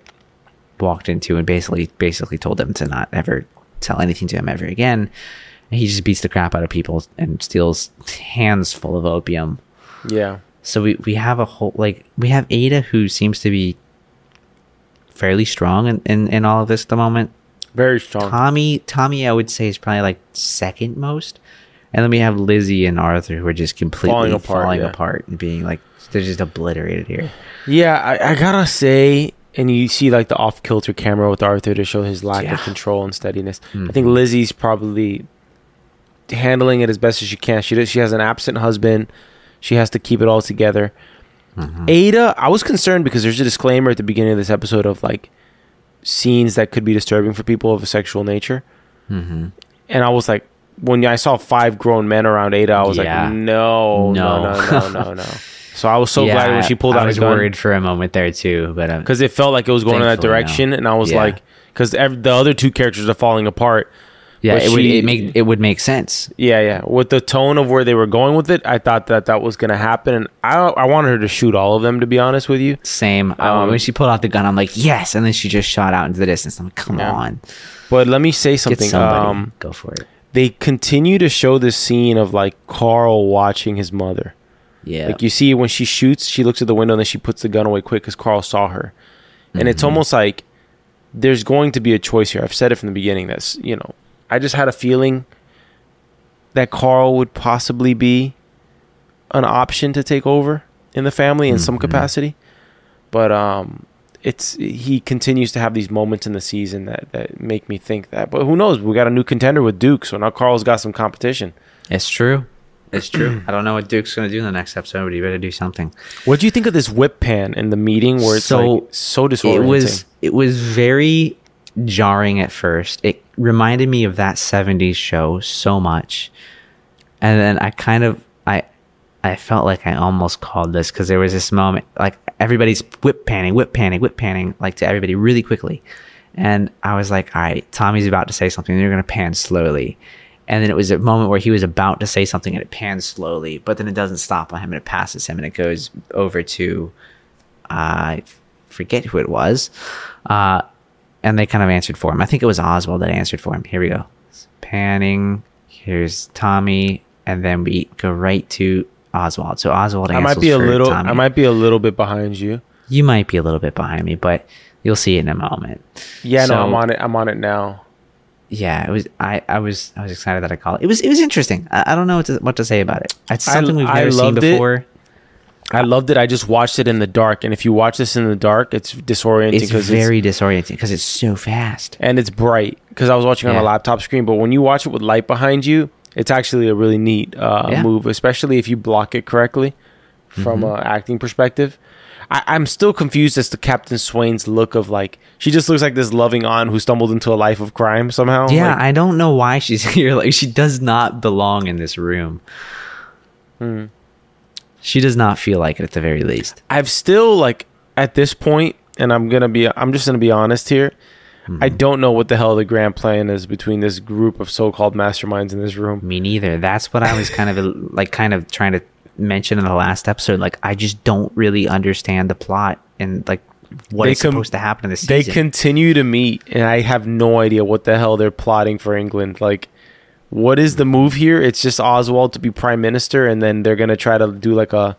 walked into and basically told him to not ever tell anything to him ever again. And he just beats the crap out of people and steals hands full of opium. Yeah. So we have a whole we have Ada, who seems to be fairly strong in all of this at the moment. Very strong. Tommy, I would say, is probably second most. And then we have Lizzie and Arthur, who are just completely falling apart and being they're just obliterated here. Yeah, I gotta say, and you see the off-kilter camera with Arthur to show his lack of control and steadiness. Mm-hmm. I think Lizzie's probably handling it as best as she can. She has an absent husband. She has to keep it all together. Mm-hmm. Ada, I was concerned because there's a disclaimer at the beginning of this episode of scenes that could be disturbing for people of a sexual nature. Mm-hmm. And I was when I saw 5 grown men around Ada, I was no. So I was so glad when she pulled out her gun. I was worried for a moment there too, but because it felt like it was going in that direction, and I was because the other 2 characters are falling apart. Yeah, it would make sense. Yeah, yeah. With the tone of where they were going with it, I thought that was going to happen, and I wanted her to shoot all of them. To be honest with you, same. When she pulled out the gun, I'm like, yes, and then she just shot out into the distance. I'm like, come on. But let me say something. Get somebody. Go for it. They continue to show this scene of Carl watching his mother. Yeah. You see when she shoots, she looks at the window and then she puts the gun away quick because Carl saw her. And it's almost there's going to be a choice here. I've said it from the beginning. That's, I just had a feeling that Carl would possibly be an option to take over in the family in some capacity. But he continues to have these moments in the season that make me think that. But who knows? We got a new contender with Duke, so now Carl's got some competition. It's true. I don't know what Duke's going to do in the next episode, but he better do something. What do you think of this whip pan in the meeting where it's so disorienting? It was very jarring at first. It reminded me of that 70s show so much. And then I felt like I almost called this because there was this moment, everybody's whip panning, to everybody really quickly. And I was like, all right, Tommy's about to say something. They're going to pan slowly. And then it was a moment where he was about to say something and it pans slowly, but then it doesn't stop on him and it passes him and it goes over to, I forget who it was. And they kind of answered for him. I think it was Oswald that answered for him. Here we go. It's panning. Here's Tommy. And then we go right to Oswald. So Oswald answers for Tommy. I might be a little bit behind you. You might be a little bit behind me, but you'll see it in a moment. Yeah, so, no, I'm on it now. Yeah, it was. I was excited that I called it. It was interesting. I don't know what to say about it. It's something we've never seen before. I loved it. I just watched it in the dark, and if you watch this in the dark, it's disorienting. It's very disorienting because it's so fast and it's bright. Because I was watching on a laptop screen, but when you watch it with light behind you. It's actually a really neat move, especially if you block it correctly from an acting perspective. I'm still confused as to Captain Swain's look of she just looks like this loving aunt who stumbled into a life of crime somehow. Yeah, I don't know why she's here. She does not belong in this room. Hmm. She does not feel like it at the very least. I've still at this point, and I'm just gonna be honest here. I don't know what the hell the grand plan is between this group of so-called masterminds in this room. Me neither. That's what I was kind of trying to mention in the last episode. I just don't really understand the plot and what is supposed to happen in the season. They continue to meet, and I have no idea what the hell they're plotting for England. Like, what is the move here? It's just Oswald to be prime minister, and then they're gonna try to do like a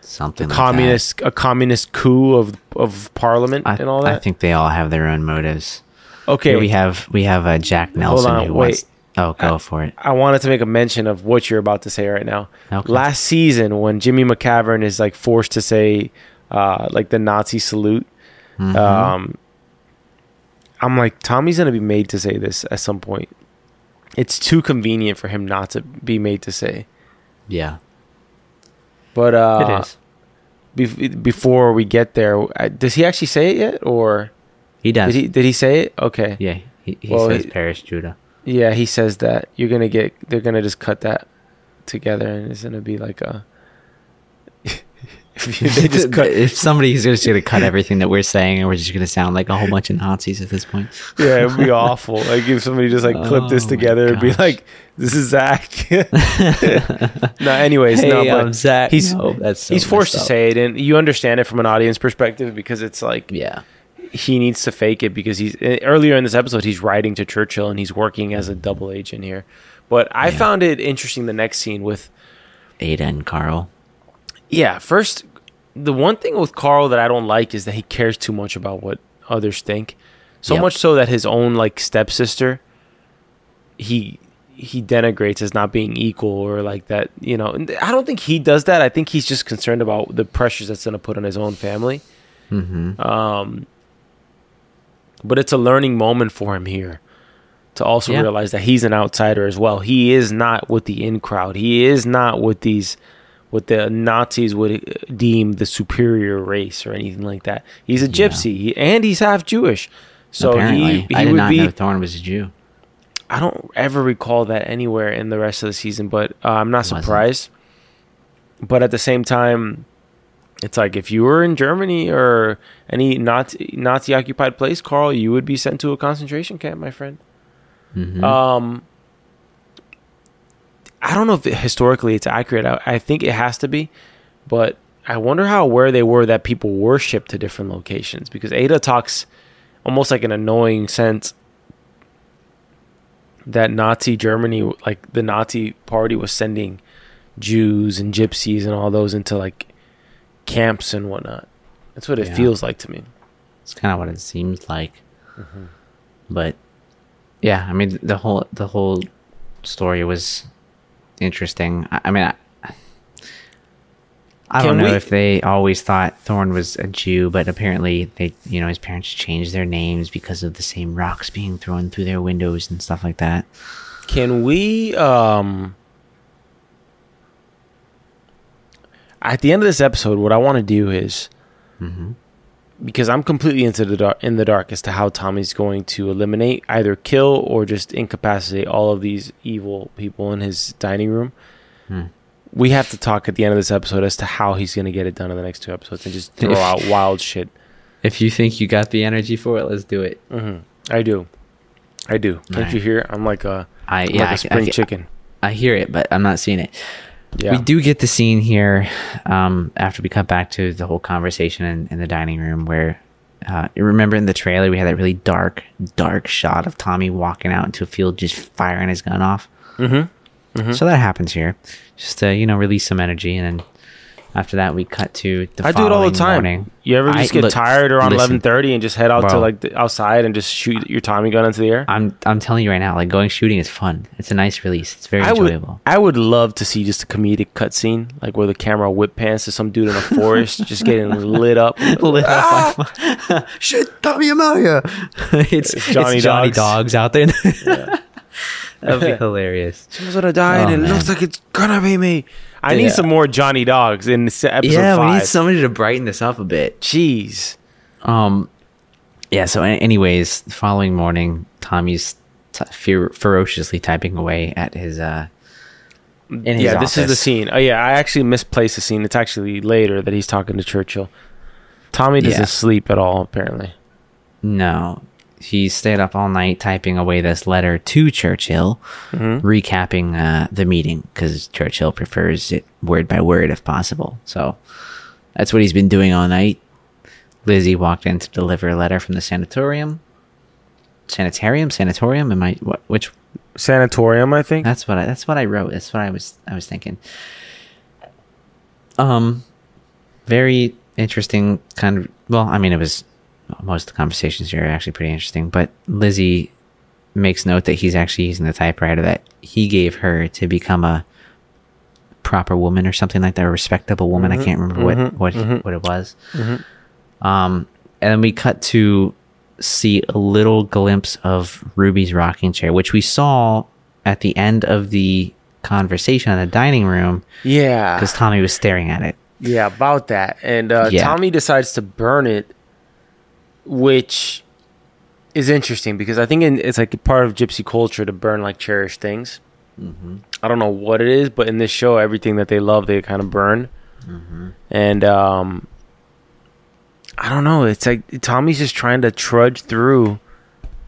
something communist, like a communist coup of parliament and all that. I think they all have their own motives. Okay, here we have Jack Nelson. Hold on, who wants. I wanted to make a mention of what you're about to say right now. Okay. Last season, when Jimmy McCavern is like forced to say like the Nazi salute, mm-hmm. I'm like, Tommy's gonna be made to say this at some point. It's too convenient for him not to be made to say. Yeah. But it is. Before we get there, does he actually say it yet? Or he does. Did he say it? Okay. Yeah. He says Paris, Judah. Yeah, he says that. They're gonna just cut that together, and it's gonna be like a. If somebody's just gonna cut everything that we're saying, and we're just gonna sound like a whole bunch of Nazis at this point. Yeah, it'd be awful. Like if somebody just like clipped this together, it'd be like, "This is Zach." No, anyways, hey, but Zach. He's forced to say it, and you understand it from an audience perspective because it's like, yeah, he needs to fake it because he's earlier in this episode he's writing to Churchill and he's working as a double agent here. But I found it interesting the next scene with Ada and Carl. Yeah, first, the one thing with Carl that I don't like is that he cares too much about what others think. So much so that his own like stepsister, he denigrates as not being equal or like that, you know. And I don't think he does that. I think he's just concerned about the pressures that's going to put on his own family. Mm-hmm. But it's a learning moment for him here to also realize that he's an outsider as well. He is not with the in crowd. He is not with these... what the Nazis would deem the superior race or anything like that. He's a gypsy, and he's half Jewish. So apparently. He I did would not be, know Thorne was a Jew. I don't ever recall that anywhere in the rest of the season, but I'm not surprised. But at the same time, it's like if you were in Germany or any Nazi-occupied place, Carl, you would be sent to a concentration camp, my friend. Mm-hmm. I don't know if historically it's accurate. I think it has to be, but I wonder how aware they were that people were shipped to different locations because Ada talks almost like an annoying sense that Nazi Germany, like the Nazi party was sending Jews and gypsies and all those into like camps and whatnot. That's what it feels like to me. It's kind of what it seems like. Mm-hmm. But yeah, I mean, the whole story was... interesting. I mean, I don't know if they always thought Thorne was a Jew, but apparently they, you know, his parents changed their names because of the same rocks being thrown through their windows and stuff like that. Can we, at the end of this episode, what I want to do is, mm-hmm. because I'm completely in the dark as to how Tommy's going to eliminate, either kill or just incapacitate all of these evil people in his dining room. Hmm. We have to talk at the end of this episode as to how he's going to get it done in the next two episodes and just throw out wild shit. If you think you got the energy for it, let's do it. Mm-hmm. I do. Can't you hear? I'm like a spring chicken. I hear it, but I'm not seeing it. Yeah. We do get the scene here after we cut back to the whole conversation in the dining room where, remember in the trailer, we had that really dark shot of Tommy walking out into a field just firing his gun off. Mm-hmm. Mm-hmm. So that happens here. Just to, you know, release some energy. And then after that, we cut to the following morning. I do it all the time. Morning. You ever just get tired around 11:30 and just head out to like the outside and just shoot your Tommy gun into the air? I'm telling you right now, like going shooting is fun. It's a nice release. It's very enjoyable. I would love to see just a comedic cutscene, like where the camera whip pans to some dude in a forest just getting lit up. Shit, Tommy Amalia. It's Johnny Dogs out there. Yeah. That would be hilarious. Someone's gonna die, and it looks like it's gonna be me. I need some more Johnny Dogs in episode 5. Yeah, we need somebody to brighten this up a bit. Jeez. So anyways, the following morning, Tommy's ferociously typing away at his in his office. This is the scene. Oh yeah, I actually misplaced the scene. It's actually later that he's talking to Churchill. Tommy doesn't sleep at all, apparently. No. He stayed up all night typing away this letter to Churchill, recapping the meeting because Churchill prefers it word by word if possible. So that's what he's been doing all night. Lizzie walked in to deliver a letter from the sanatorium. Sanatorium? Am I what? Which sanatorium? I think that's what I wrote. That's what I was thinking. Very interesting kind of. Well, I mean, it was most of the conversations here are actually pretty interesting. But Lizzie makes note that he's actually using the typewriter that he gave her to become a proper woman or something like that, a respectable woman. Mm-hmm, I can't remember what it was. Mm-hmm. And then we cut to see a little glimpse of Ruby's rocking chair, which we saw at the end of the conversation in the dining room. Yeah, because Tommy was staring at it. Yeah, about that. And Tommy decides to burn it, which is interesting because I think it's like part of gypsy culture to burn like cherished things. Mm-hmm. I don't know what it is, but in this show, everything that they love, they kind of burn. Mm-hmm. And I don't know. It's like Tommy's just trying to trudge through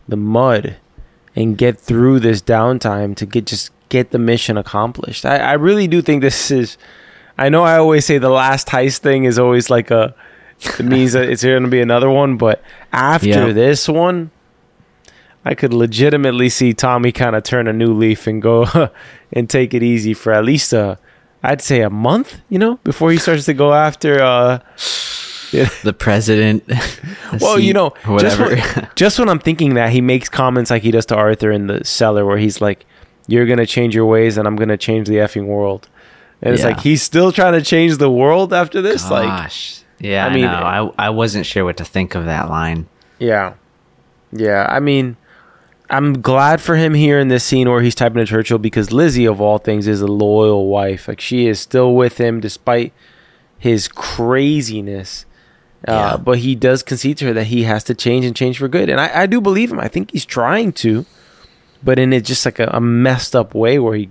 the mud and get through this downtime to get the mission accomplished. I really do think this is. I know I always say the last heist thing is always like a. It means that it's going to be another one, but after this one, I could legitimately see Tommy kind of turn a new leaf and go and take it easy for at least I'd say a month, before he starts to go after. The president. Whatever. Just when I'm thinking that, he makes comments like he does to Arthur in the cellar where he's like, you're going to change your ways and I'm going to change the effing world. And it's like, he's still trying to change the world after this. Gosh. Yeah, I mean, I wasn't sure what to think of that line. Yeah, I mean, I'm glad for him here in this scene where he's typing to Churchill because Lizzie, of all things, is a loyal wife. Like, she is still with him despite his craziness. But he does concede to her that he has to change and change for good. And I do believe him. I think he's trying to, but in it just like a messed up way where he,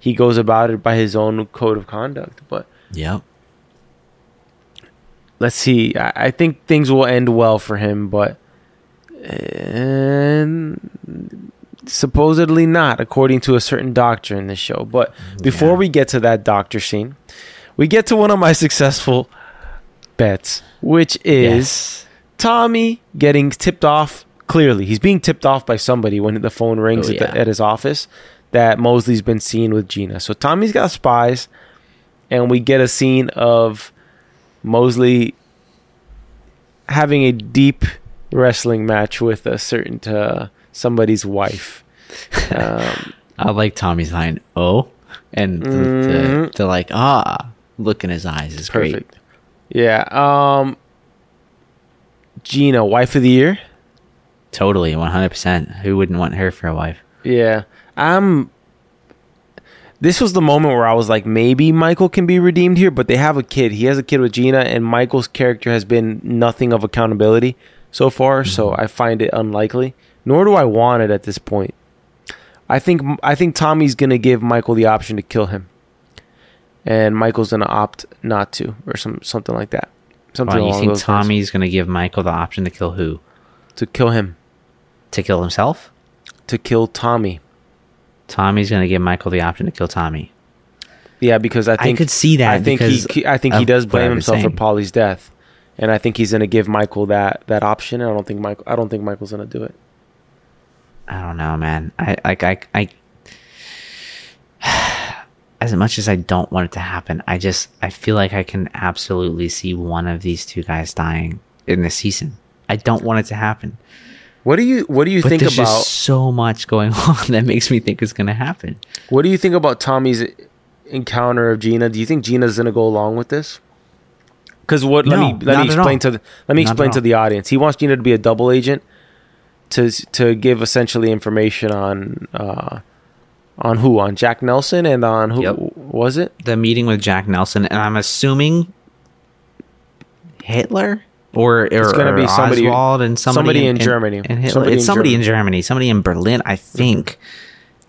he goes about it by his own code of conduct. But let's see. I think things will end well for him, but supposedly not, according to a certain doctor in this show. But before we get to that doctor scene, we get to one of my successful bets, which is Tommy getting tipped off. Clearly, he's being tipped off by somebody when the phone rings at his office that Mosley's been seen with Gina. So Tommy's got spies, and we get a scene of Mosley having a deep wrestling match with a certain somebody's wife. I like Tommy's line, oh, and the like, look in his eyes is perfect. Great. Yeah. Gina, wife of the year? Totally, 100%. Who wouldn't want her for a wife? Yeah. This was the moment where I was like, maybe Michael can be redeemed here, but they have a kid. He has a kid with Gina, and Michael's character has been nothing of accountability so far, so I find it unlikely. Nor do I want it at this point. I think Tommy's going to give Michael the option to kill him, and Michael's going to opt not to, or something like that. You think Tommy's going to give Michael the option to kill who? To kill him. To kill himself? To kill Tommy. Tommy's going to give Michael the option to kill Tommy. Yeah, because I think I could see that. I think he does blame himself for Polly's death, and I think he's going to give Michael that option. And I don't think Michael's going to do it. I don't know, man. As much as I don't want it to happen, I feel like I can absolutely see one of these two guys dying in this season. I don't want it to happen. What do you think about? There's just so much going on that makes me think it's going to happen. What do you think about Tommy's encounter of Gina? Do you think Gina's going to go along with this? Because let me explain to the audience. He wants Gina to be a double agent to give essentially information on Jack Nelson and on who was it? The meeting with Jack Nelson, and I'm assuming Hitler. Or it's going to be somebody, Oswald and somebody in Germany. Somebody in Berlin, I think.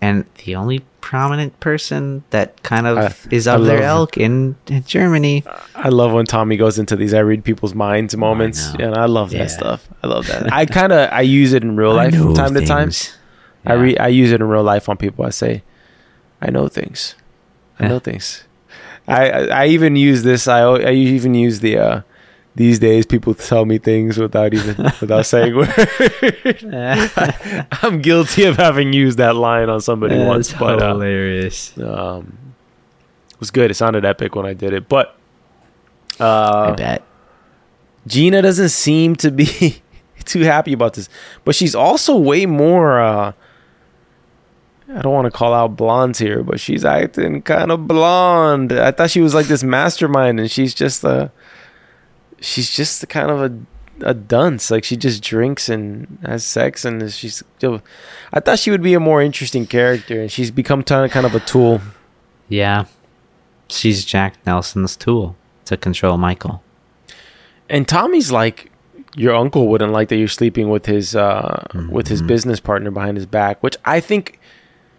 And the only prominent person that kind of is of their elk in Germany. I love when Tommy goes into these I read people's minds moments. I know. And I love that stuff. I love that. I use it in real life from time to time. Yeah. I use it in real life on people. I say, I know things. I know things. I even use this. I even use the These days, people tell me things without saying words. I'm guilty of having used that line on somebody once. But hilarious. It was good. It sounded epic when I did it. But I bet Gina doesn't seem to be too happy about this. But she's also way more. I don't want to call out blondes here, but she's acting kind of blonde. I thought she was like this mastermind, and she's just a. She's just kind of a dunce. Like, she just drinks and has sex, and she's. I thought she would be a more interesting character, and she's become kind of a tool. Yeah, she's Jack Nelson's tool to control Michael. And Tommy's like, your uncle wouldn't like that you're sleeping with his with his business partner behind his back, which I think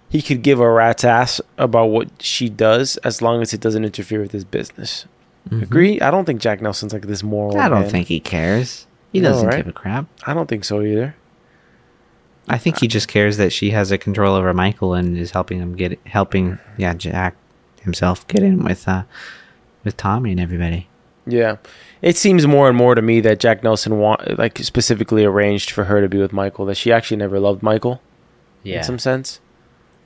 he could give a rat's ass about what she does as long as it doesn't interfere with his business. Mm-hmm. Agree? I don't think Jack Nelson's like this moral. I don't think he cares. He doesn't give a crap. I don't think so either. I think he just cares that she has a control over Michael and is helping him Jack himself get in with Tommy and everybody. Yeah, it seems more and more to me that Jack Nelson specifically arranged for her to be with Michael. That she actually never loved Michael, in some sense,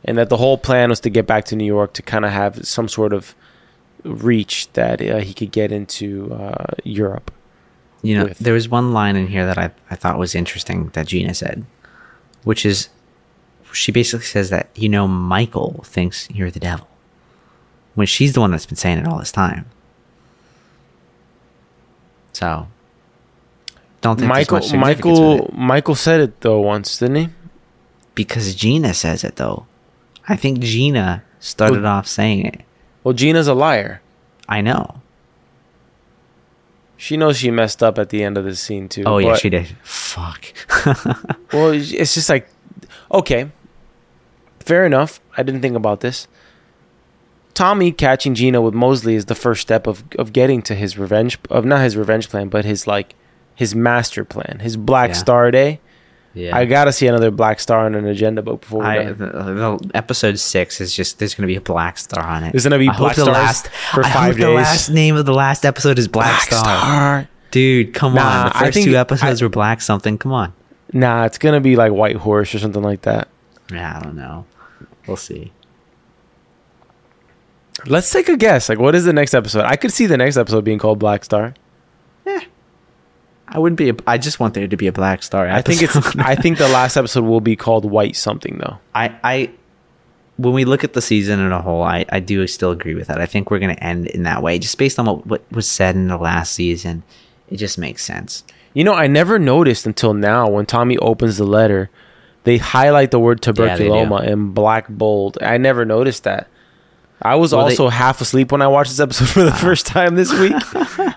and that the whole plan was to get back to New York to kind of have some sort of reach that he could get into Europe. You know, there was one line in here that I thought was interesting that Gina said, which is, she basically says that, you know, Michael thinks you're the devil, when she's the one that's been saying it all this time. So, don't think Michael said it though once, didn't he? Because Gina says it though. I think Gina started off saying it. Well, Gina's a liar. I know. She knows she messed up at the end of the scene, too. Oh, yeah, she did. Fuck. Well, it's just like, okay, fair enough. I didn't think about this. Tommy catching Gina with Mosley is the first step of getting to his revenge, of not his revenge plan, but his master plan, his Black Star Day. Yeah. I got to see another Black Star on an agenda book before we're done. The episode 6 is just, there's going to be a Black Star on it. There's going to be Black Stars for 5 days. The last name of the last episode is Black Star. Dude, come on. The first two episodes were Black something. Come on. Nah, it's going to be like White Horse or something like that. Yeah, I don't know. We'll see. Let's take a guess. Like, what is the next episode? I could see the next episode being called Black Star. I wouldn't be. I just want there to be a Black Star episode. I think the last episode will be called White something though. When we look at the season in a whole, I do still agree with that. I think we're going to end in that way, just based on what was said in the last season. It just makes sense. You know, I never noticed until now when Tommy opens the letter, they highlight the word tuberculoma in black bold. I never noticed that. I was half asleep when I watched this episode for the first time this week.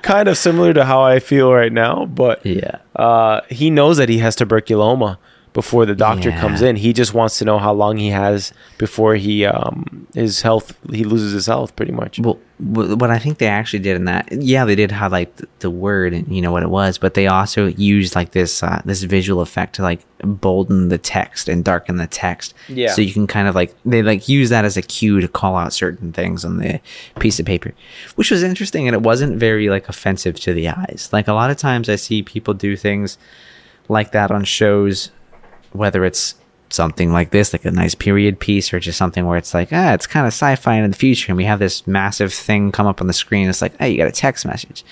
Kind of similar to how I feel right now. But he knows that he has tuberculoma before the doctor comes in. He just wants to know how long he has before he loses his health, pretty much. Well, what I think they actually did in that, they did highlight the word and you know what it was, but they also used this visual effect to bolden the text and darken the text. Yeah. So you can kind of they use that as a cue to call out certain things on the piece of paper, which was interesting, and it wasn't very offensive to the eyes. Like, a lot of times I see people do things like that on shows, whether it's something like this, like a nice period piece, or just something where it's it's kind of sci-fi in the future, and we have this massive thing come up on the screen. It's like, hey, you got a text message.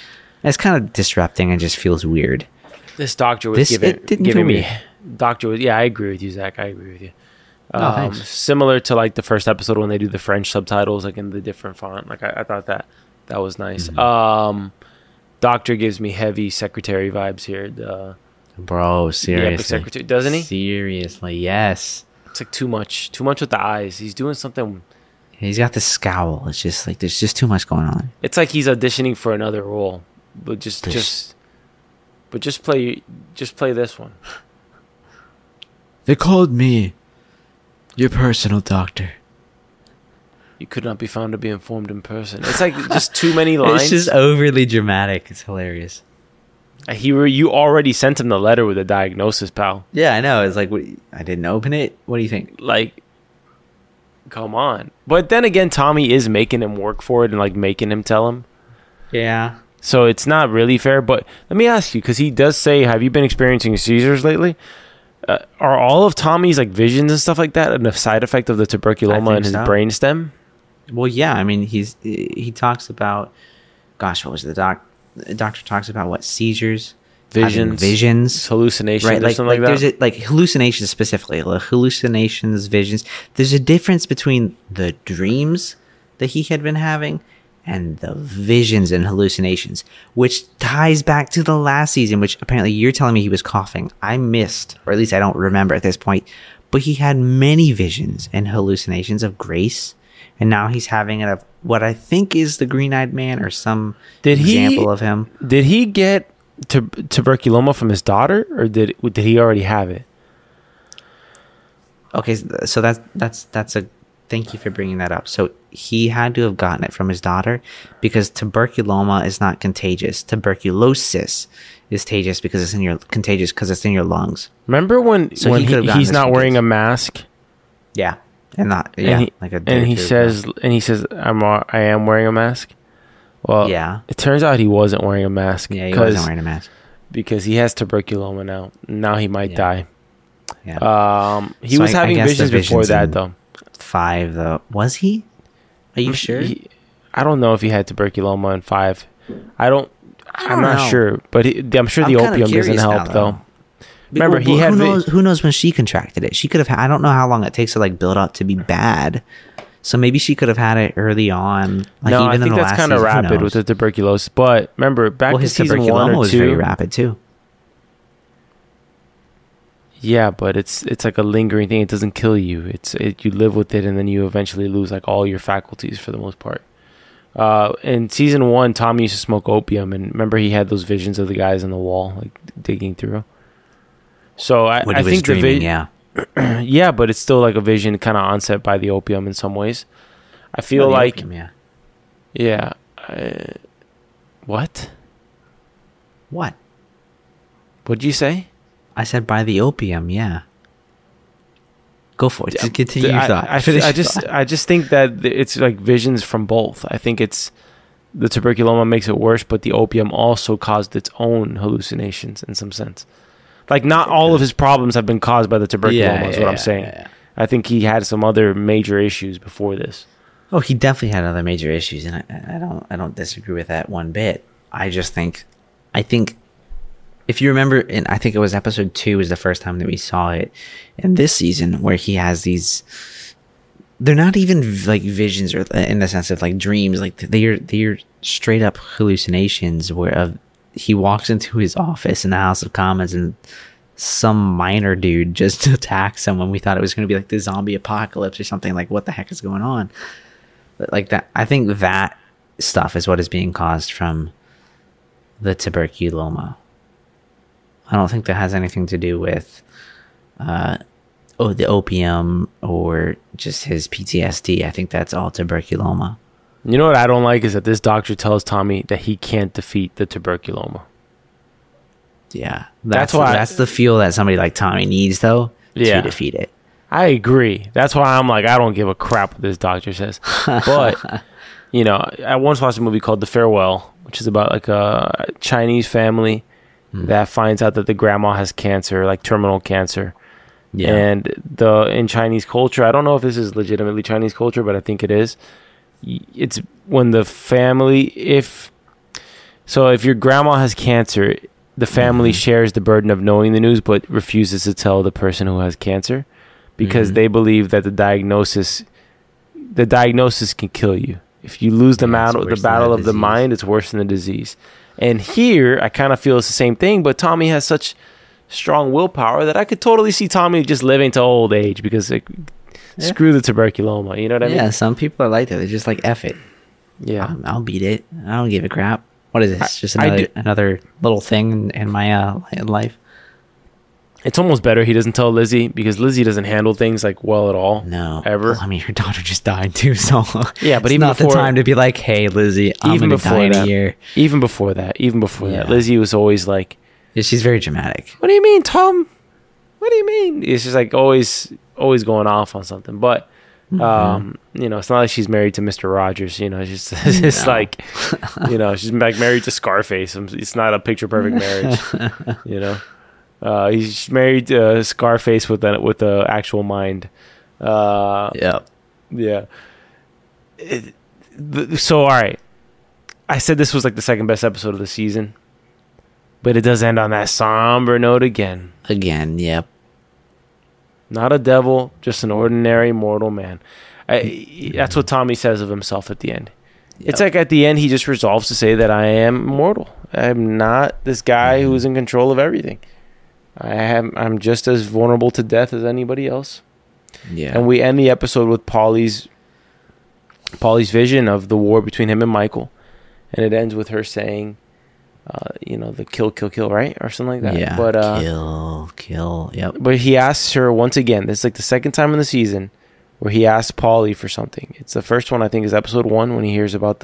And it's kind of disrupting and just feels weird. This doctor was I agree with you, Zach. I agree with you. Similar to the first episode when they do the French subtitles, in the different font. I thought that was nice. Mm-hmm. Doctor gives me heavy secretary vibes here. Bro, seriously. Secretary, doesn't he? Seriously, yes. It's too much with the eyes. He's doing something. He's got the scowl. It's just there's just too much going on. It's like he's auditioning for another role, but just play this one. They called me your personal doctor. You could not be found to be informed in person. It's just too many lines. It's just overly dramatic. It's hilarious. You already sent him the letter with a diagnosis, pal. Yeah, I know. It's I didn't open it. What do you think? Come on. But then again, Tommy is making him work for it and making him tell him. Yeah. So it's not really fair. But let me ask you, because he does say, have you been experiencing seizures lately? Are all of Tommy's like visions and stuff like that a side effect of the tuberculoma in his brainstem? Well, yeah. I mean, he talks about, gosh, what was the doctor talks about? What, seizures? Visions, hallucinations, right? Like, something like that. There's like hallucinations specifically, like hallucinations, visions. There's a difference between the dreams that he had been having and the visions and hallucinations, which ties back to the last season, which apparently you're telling me he was coughing. I missed, or at least I don't remember at this point, but he had many visions and hallucinations of Grace. And now he's having it of what I think is the green-eyed man or some example of him. Did he get tuberculoma from his daughter, or did he already have it? Okay, so that's a thank you for bringing that up. So he had to have gotten it from his daughter because tuberculoma is not contagious. Tuberculosis is contagious because it's in your lungs. Remember when he's not wearing a mask? Yeah, and not yeah, and he, like a and he says mask. And he says I am wearing a mask. Well, yeah. It turns out he wasn't wearing a mask. Yeah, he wasn't wearing a mask because he has tuberculoma now. Now he might die. Yeah. He was having visions before that, though. Five, though, was he? Are you sure? I don't know if he had tuberculoma in five. I'm not sure, but I'm sure the opium doesn't help, though. Remember, he had. Who knows when she contracted it? She could have. I don't know how long it takes to like build up to be bad. So maybe she could have had it early on. Like no, even I think in the that's kind of rapid with the tuberculosis. But remember, back to season 1 or 2. Well, his tuberculoma was very rapid too. Yeah, but it's like a lingering thing. It doesn't kill you. You live with it, and then you eventually lose like all your faculties for the most part. In season 1, Tommy used to smoke opium, and remember he had those visions of the guys on the wall, like digging through. So I think dreaming, yeah. Yeah, but it's still like a vision kind of onset by the opium in some ways. I feel like... Opium, yeah. Yeah. What? What'd you say? I said by the opium, yeah. Go for it. Just continue your thought. I just think that it's like visions from both. I think it's... The tuberculoma makes it worse, but the opium also caused its own hallucinations in some sense. Like, not all of his problems have been caused by the tuberculoma, I'm saying. Yeah. I think he had some other major issues before this. Oh, he definitely had other major issues, and I don't disagree with that one bit. I just think, if you remember, and I think it was episode 2 was the first time that we saw it in this season, where he has these, they're not even like visions or in the sense of like dreams, like they're straight up hallucinations where of, he walks into his office in the House of Commons and some minor dude just attacks someone. We thought it was going to be like the zombie apocalypse or something. Like, what the heck is going on? Like that. I think that stuff is what is being caused from the tuberculoma. I don't think that has anything to do with the opium or just his PTSD. I think that's all tuberculoma. You know what I don't like is that this doctor tells Tommy that he can't defeat the tuberculoma. Yeah. That's the fuel that somebody like Tommy needs, though, to defeat it. I agree. That's why I'm like, I don't give a crap what this doctor says. But, you know, I once watched a movie called The Farewell, which is about like a Chinese family that finds out that the grandma has cancer, like terminal cancer. Yeah. And in Chinese culture, I don't know if this is legitimately Chinese culture, but I think it is. It's when the family, if your grandma has cancer, the family shares the burden of knowing the news, but refuses to tell the person who has cancer because they believe that the diagnosis can kill you. If you lose the battle of the mind, it's worse than the disease. And here, I kind of feel it's the same thing, but Tommy has such strong willpower that I could totally see Tommy just living to old age because screw the tuberculoma, you know what I mean? Yeah, some people are like that. They're just like, F it. Yeah. I'll beat it. I don't give a crap. What is this? It's just another little thing in my life. It's almost better he doesn't tell Lizzie because Lizzie doesn't handle things like well at all. No. Ever. Well, I mean, her daughter just died too, so yeah, but it's even not before, the time to be like, hey, Lizzie, I'm going to die in a year. Even before that, Lizzie was always like... Yeah, she's very dramatic. What do you mean, Tom? What do you mean? It's just like always going off on something. But You know, it's not like she's married to Mr. Rogers, you know, she's it's like, you know, she's like married to Scarface. It's not a picture perfect marriage, you know. He's married to Scarface with a actual mind. Yeah. So, all right. I said this was like the second best episode of the season, but it does end on that somber note again. Yep. Not a devil, just an ordinary mortal man. That's what Tommy says of himself at the end. Yep. It's like at the end, he just resolves to say that I am mortal. I'm not this guy who's in control of everything. I'm just as vulnerable to death as anybody else. Yeah. And we end the episode with Polly's vision of the war between him and Michael. And it ends with her saying, you know, the kill, kill, kill, right? Or something like that. Yeah, but, kill, yep. But he asks her once again. This is like the second time in the season where he asks Polly for something. It's the first one, I think, is episode 1 when he hears about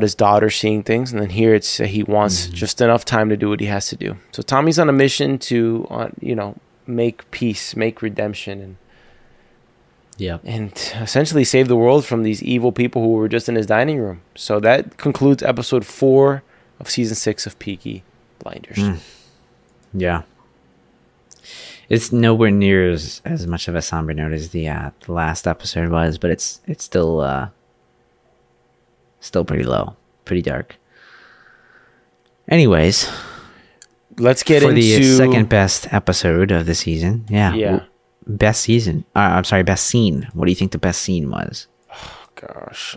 his daughter seeing things. And then here it's he wants just enough time to do what he has to do. So Tommy's on a mission to, you know, make peace, make redemption, and essentially save the world from these evil people who were just in his dining room. So that concludes episode 4 of season 6 of Peaky Blinders. Yeah, it's nowhere near as much of a somber note as the last episode was, but it's still pretty low, pretty dark. Anyways, let's get into the second best episode of the season. Yeah. Best season. I'm sorry, best scene. What do you think the best scene was? Oh, gosh.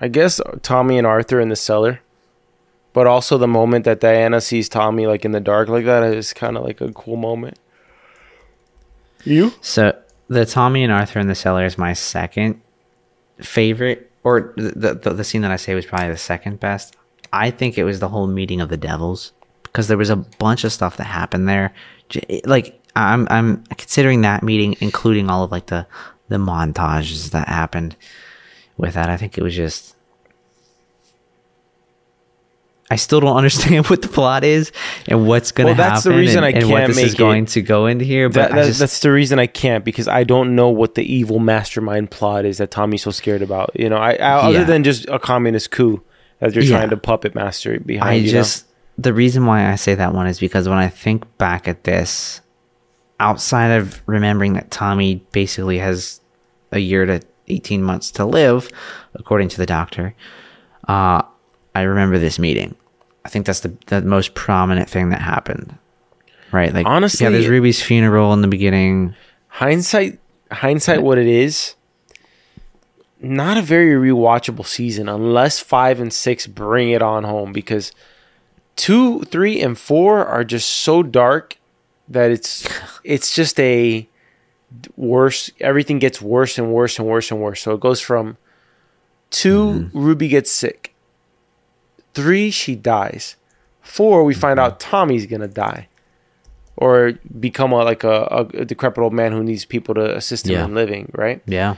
I guess Tommy and Arthur in the cellar. But also the moment that Diana sees Tommy like in the dark like that is kind of like a cool moment. You? So the Tommy and Arthur in the cellar is my second favorite. Or the scene that I say was probably the second best. I think it was the whole meeting of the devils. Because there was a bunch of stuff that happened there. Like, I'm considering that meeting, including all of like the montages that happened with that. I think it was just, I still don't understand what the plot is and what's going to happen. Well, that's the reason I can't make it going to go into here. But that's the reason I can't, because I don't know what the evil mastermind plot is that Tommy's so scared about. You know, other than just a communist coup that they're trying to puppet master behind. The reason why I say that one is because when I think back at this, outside of remembering that Tommy basically has a year to 18 months to live, according to the doctor, I remember this meeting. I think that's the most prominent thing that happened, right? Like, honestly, yeah, there's Ruby's funeral in the beginning. Hindsight, what it is, not a very rewatchable season unless 5 and 6 bring it on home, because 2, 3, and 4 are just so dark that it's just a worse. Everything gets worse and worse and worse and worse. So it goes from 2, Ruby gets sick. 3, she dies. 4, we find out Tommy's gonna die, or become a decrepit old man who needs people to assist him in living. Right? Yeah.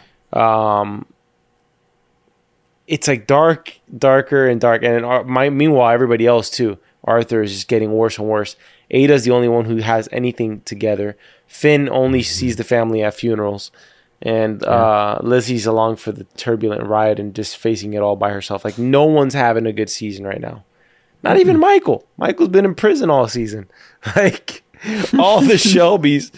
It's like darker and dark. And meanwhile, everybody else too. Arthur is just getting worse and worse. Ada's the only one who has anything together. Finn only sees the family at funerals. And Lizzie's along for the turbulent ride and just facing it all by herself. Like, no one's having a good season right now. Not even Michael. Michael's been in prison all season. Like, all the Shelbys,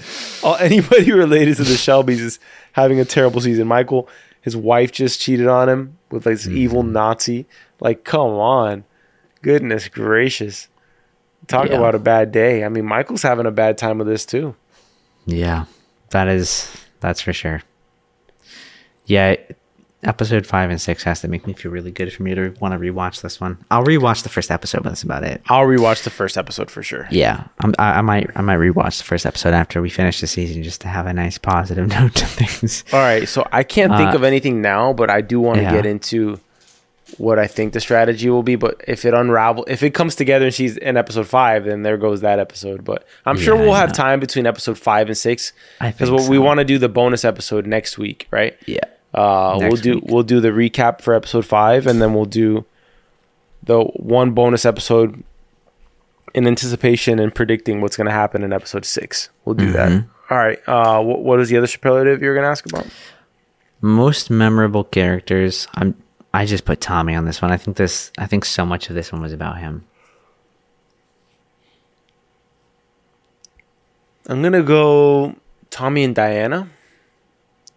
anybody related to the Shelbys is having a terrible season. Michael, his wife just cheated on him with like this evil Nazi. Like, come on. Goodness gracious. Talk about a bad day. I mean, Michael's having a bad time with this too. Yeah, that's for sure. Yeah, episode 5 and 6 has to make me feel really good for me to want to rewatch this one. I'll rewatch the first episode, but that's about it. I'll rewatch the first episode for sure. Yeah, I might rewatch the first episode after we finish the season just to have a nice positive note to things. All right, so I can't think of anything now, but I do want to get into what I think the strategy will be, but if it comes together and she's in episode 5, then there goes that episode. But I'm sure we'll have time between episode 5 and 6, because we want to do the bonus episode next week, right? Yeah, we'll do the recap for episode 5, and then we'll do the one bonus episode in anticipation and predicting what's going to happen in episode 6. We'll do that. All right. What was the other superlative you were going to ask about? Most memorable characters. I just put Tommy on this one. I think so much of this one was about him. I'm gonna go Tommy and Diana.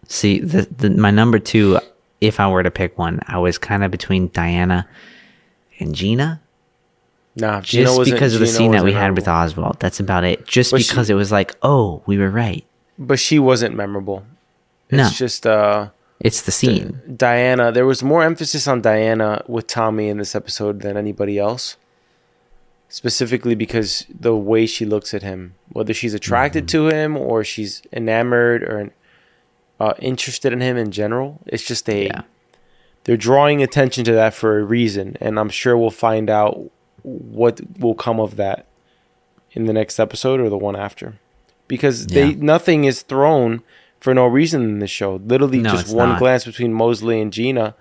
See, my number two, if I were to pick one, I was kind of between Diana and Gina. Nah, Gina just wasn't, because of the Gina scene that we had with Oswald. That's about it. Just but because it was like, oh, we were right. But she wasn't memorable. No. It's just it's the scene. Diana. There was more emphasis on Diana with Tommy in this episode than anybody else. Specifically because the way she looks at him, whether she's attracted to him or she's enamored or interested in him in general, it's just they're drawing attention to that for a reason, and I'm sure we'll find out what will come of that in the next episode or the one after, because nothing is thrown for no reason in this show. Literally, just one glance between Mosley and Gina,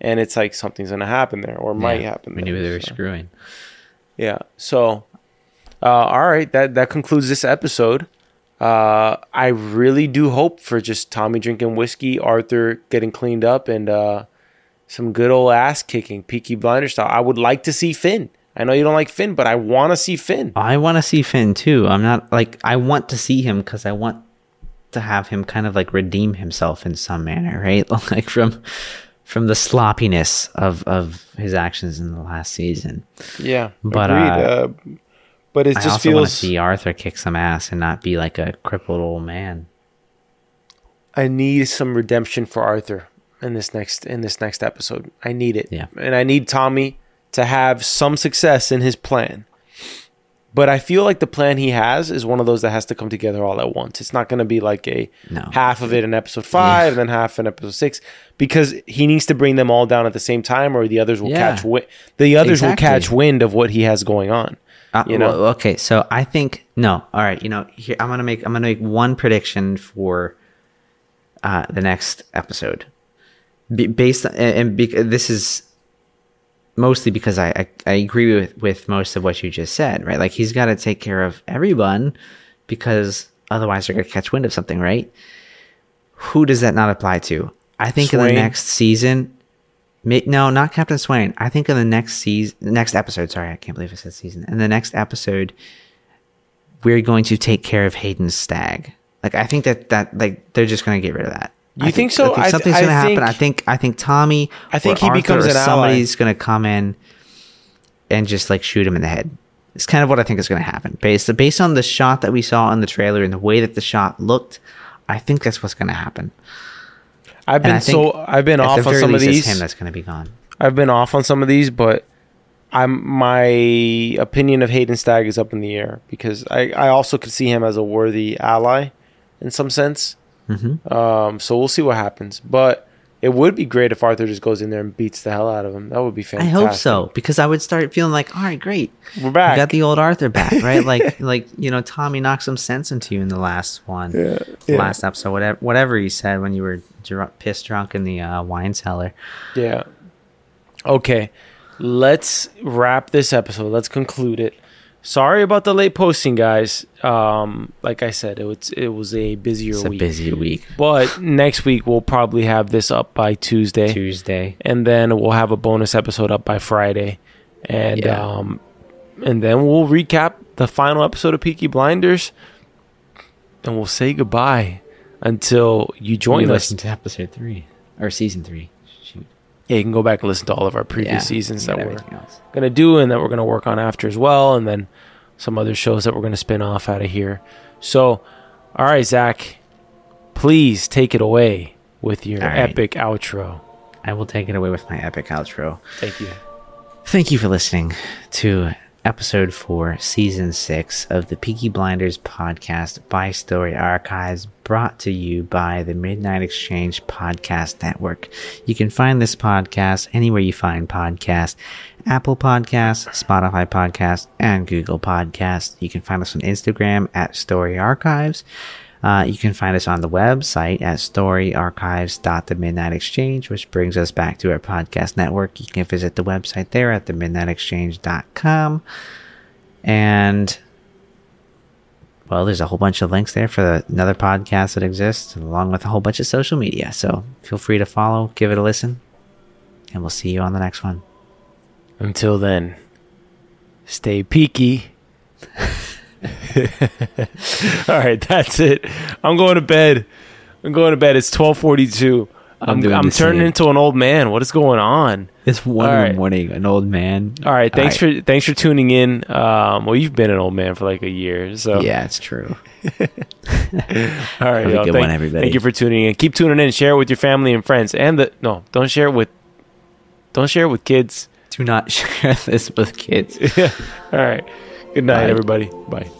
and it's like something's gonna happen there or might happen. Maybe they were screwing. Yeah. So, all right, that concludes this episode. I really do hope for just Tommy drinking whiskey, Arthur getting cleaned up, and some good old ass kicking, Peaky Blinders style. I would like to see Finn. I know you don't like Finn, but I want to see Finn. I want to see Finn too. I want to see him because I want to have him kind of like redeem himself in some manner, right? Like from the sloppiness of his actions in the last season. Yeah, but agreed. But it just feels. I also want to see Arthur kick some ass and not be like a crippled old man. I need some redemption for Arthur in this next episode. I need it. Yeah, and I need Tommy to have some success in his plan. But I feel like the plan he has is one of those that has to come together all at once. It's not going to be like half of it in episode 5 and then half in episode 6, because he needs to bring them all down at the same time, or the others will catch wind of what he has going on. Okay, so I think all right. Here I'm gonna make one prediction for the next episode, based on, this is mostly because I agree with most of what you just said, right? Like, he's got to take care of everyone because otherwise they're gonna catch wind of something, right? Who does that not apply to? I think Swain. In the next season. No, not Captain Swain. I think in the next episode. Sorry, I can't believe I said season. In the next episode, we're going to take care of Hayden's stag. Like, I think that like they're just going to get rid of that. You think so? I think something's going to happen. I think Tommy. I think he becomes an ally. Somebody's going to come in and just like shoot him in the head. It's kind of what I think is going to happen based on the shot that we saw in the trailer and the way that the shot looked. I think that's what's going to happen. I've been off on some of these. Him that's going to be gone. I've been off on some of these, but my opinion of Hayden Stagg is up in the air, because I also could see him as a worthy ally in some sense. Mm-hmm. So we'll see what happens. But it would be great if Arthur just goes in there and beats the hell out of him. That would be fantastic. I hope so, because I would start feeling like, all right, great, we're back. We got the old Arthur back, right? Tommy knocked some sense into you in the last one, last episode, whatever he said when you were pissed drunk in the wine cellar. Yeah. Okay, let's wrap this episode. Let's conclude it. Sorry about the late posting, guys. Like I said, it was a busier week. It's a busy week. But next week, we'll probably have this up by Tuesday. And then we'll have a bonus episode up by Friday. And and then we'll recap the final episode of Peaky Blinders. And we'll say goodbye until you join us. Listen to episode 3. Or season 3. Shoot. Yeah, you can go back and listen to all of our previous seasons that we're going to do and that we're going to work on after as well, and then some other shows that we're going to spin off out of here. So, all right, Zach, please take it away with your epic outro. I will take it away with my epic outro. Thank you. Thank you for listening to episode 4, season 6 of the Peaky Blinders podcast by Story Archives, brought to you by the Midnight Exchange Podcast Network. You can find this podcast anywhere you find podcasts: Apple Podcasts, Spotify Podcasts, and Google Podcasts. You can find us on Instagram at Story Archives. You can find us on the website at storyarchives.themidnightexchange, which brings us back to our podcast network. You can visit the website there at themidnightexchange.com. And Well, there's a whole bunch of links there for another podcast that exists, along with a whole bunch of social media. So feel free to follow, give it a listen, and we'll see you on the next one. Until then, stay peaky. All right, that's it. I'm going to bed. It's 12:42. I'm turning into an old man. What is going on? It's 1 in the morning, an old man. All right, thanks for tuning in. Well, you've been an old man for like a year, so yeah, it's true. All right, y'all. Thank you for tuning in. Keep tuning in. Share it with your family and friends. And don't share it with kids. Do not share this with kids. All right. Good night, everybody. Bye.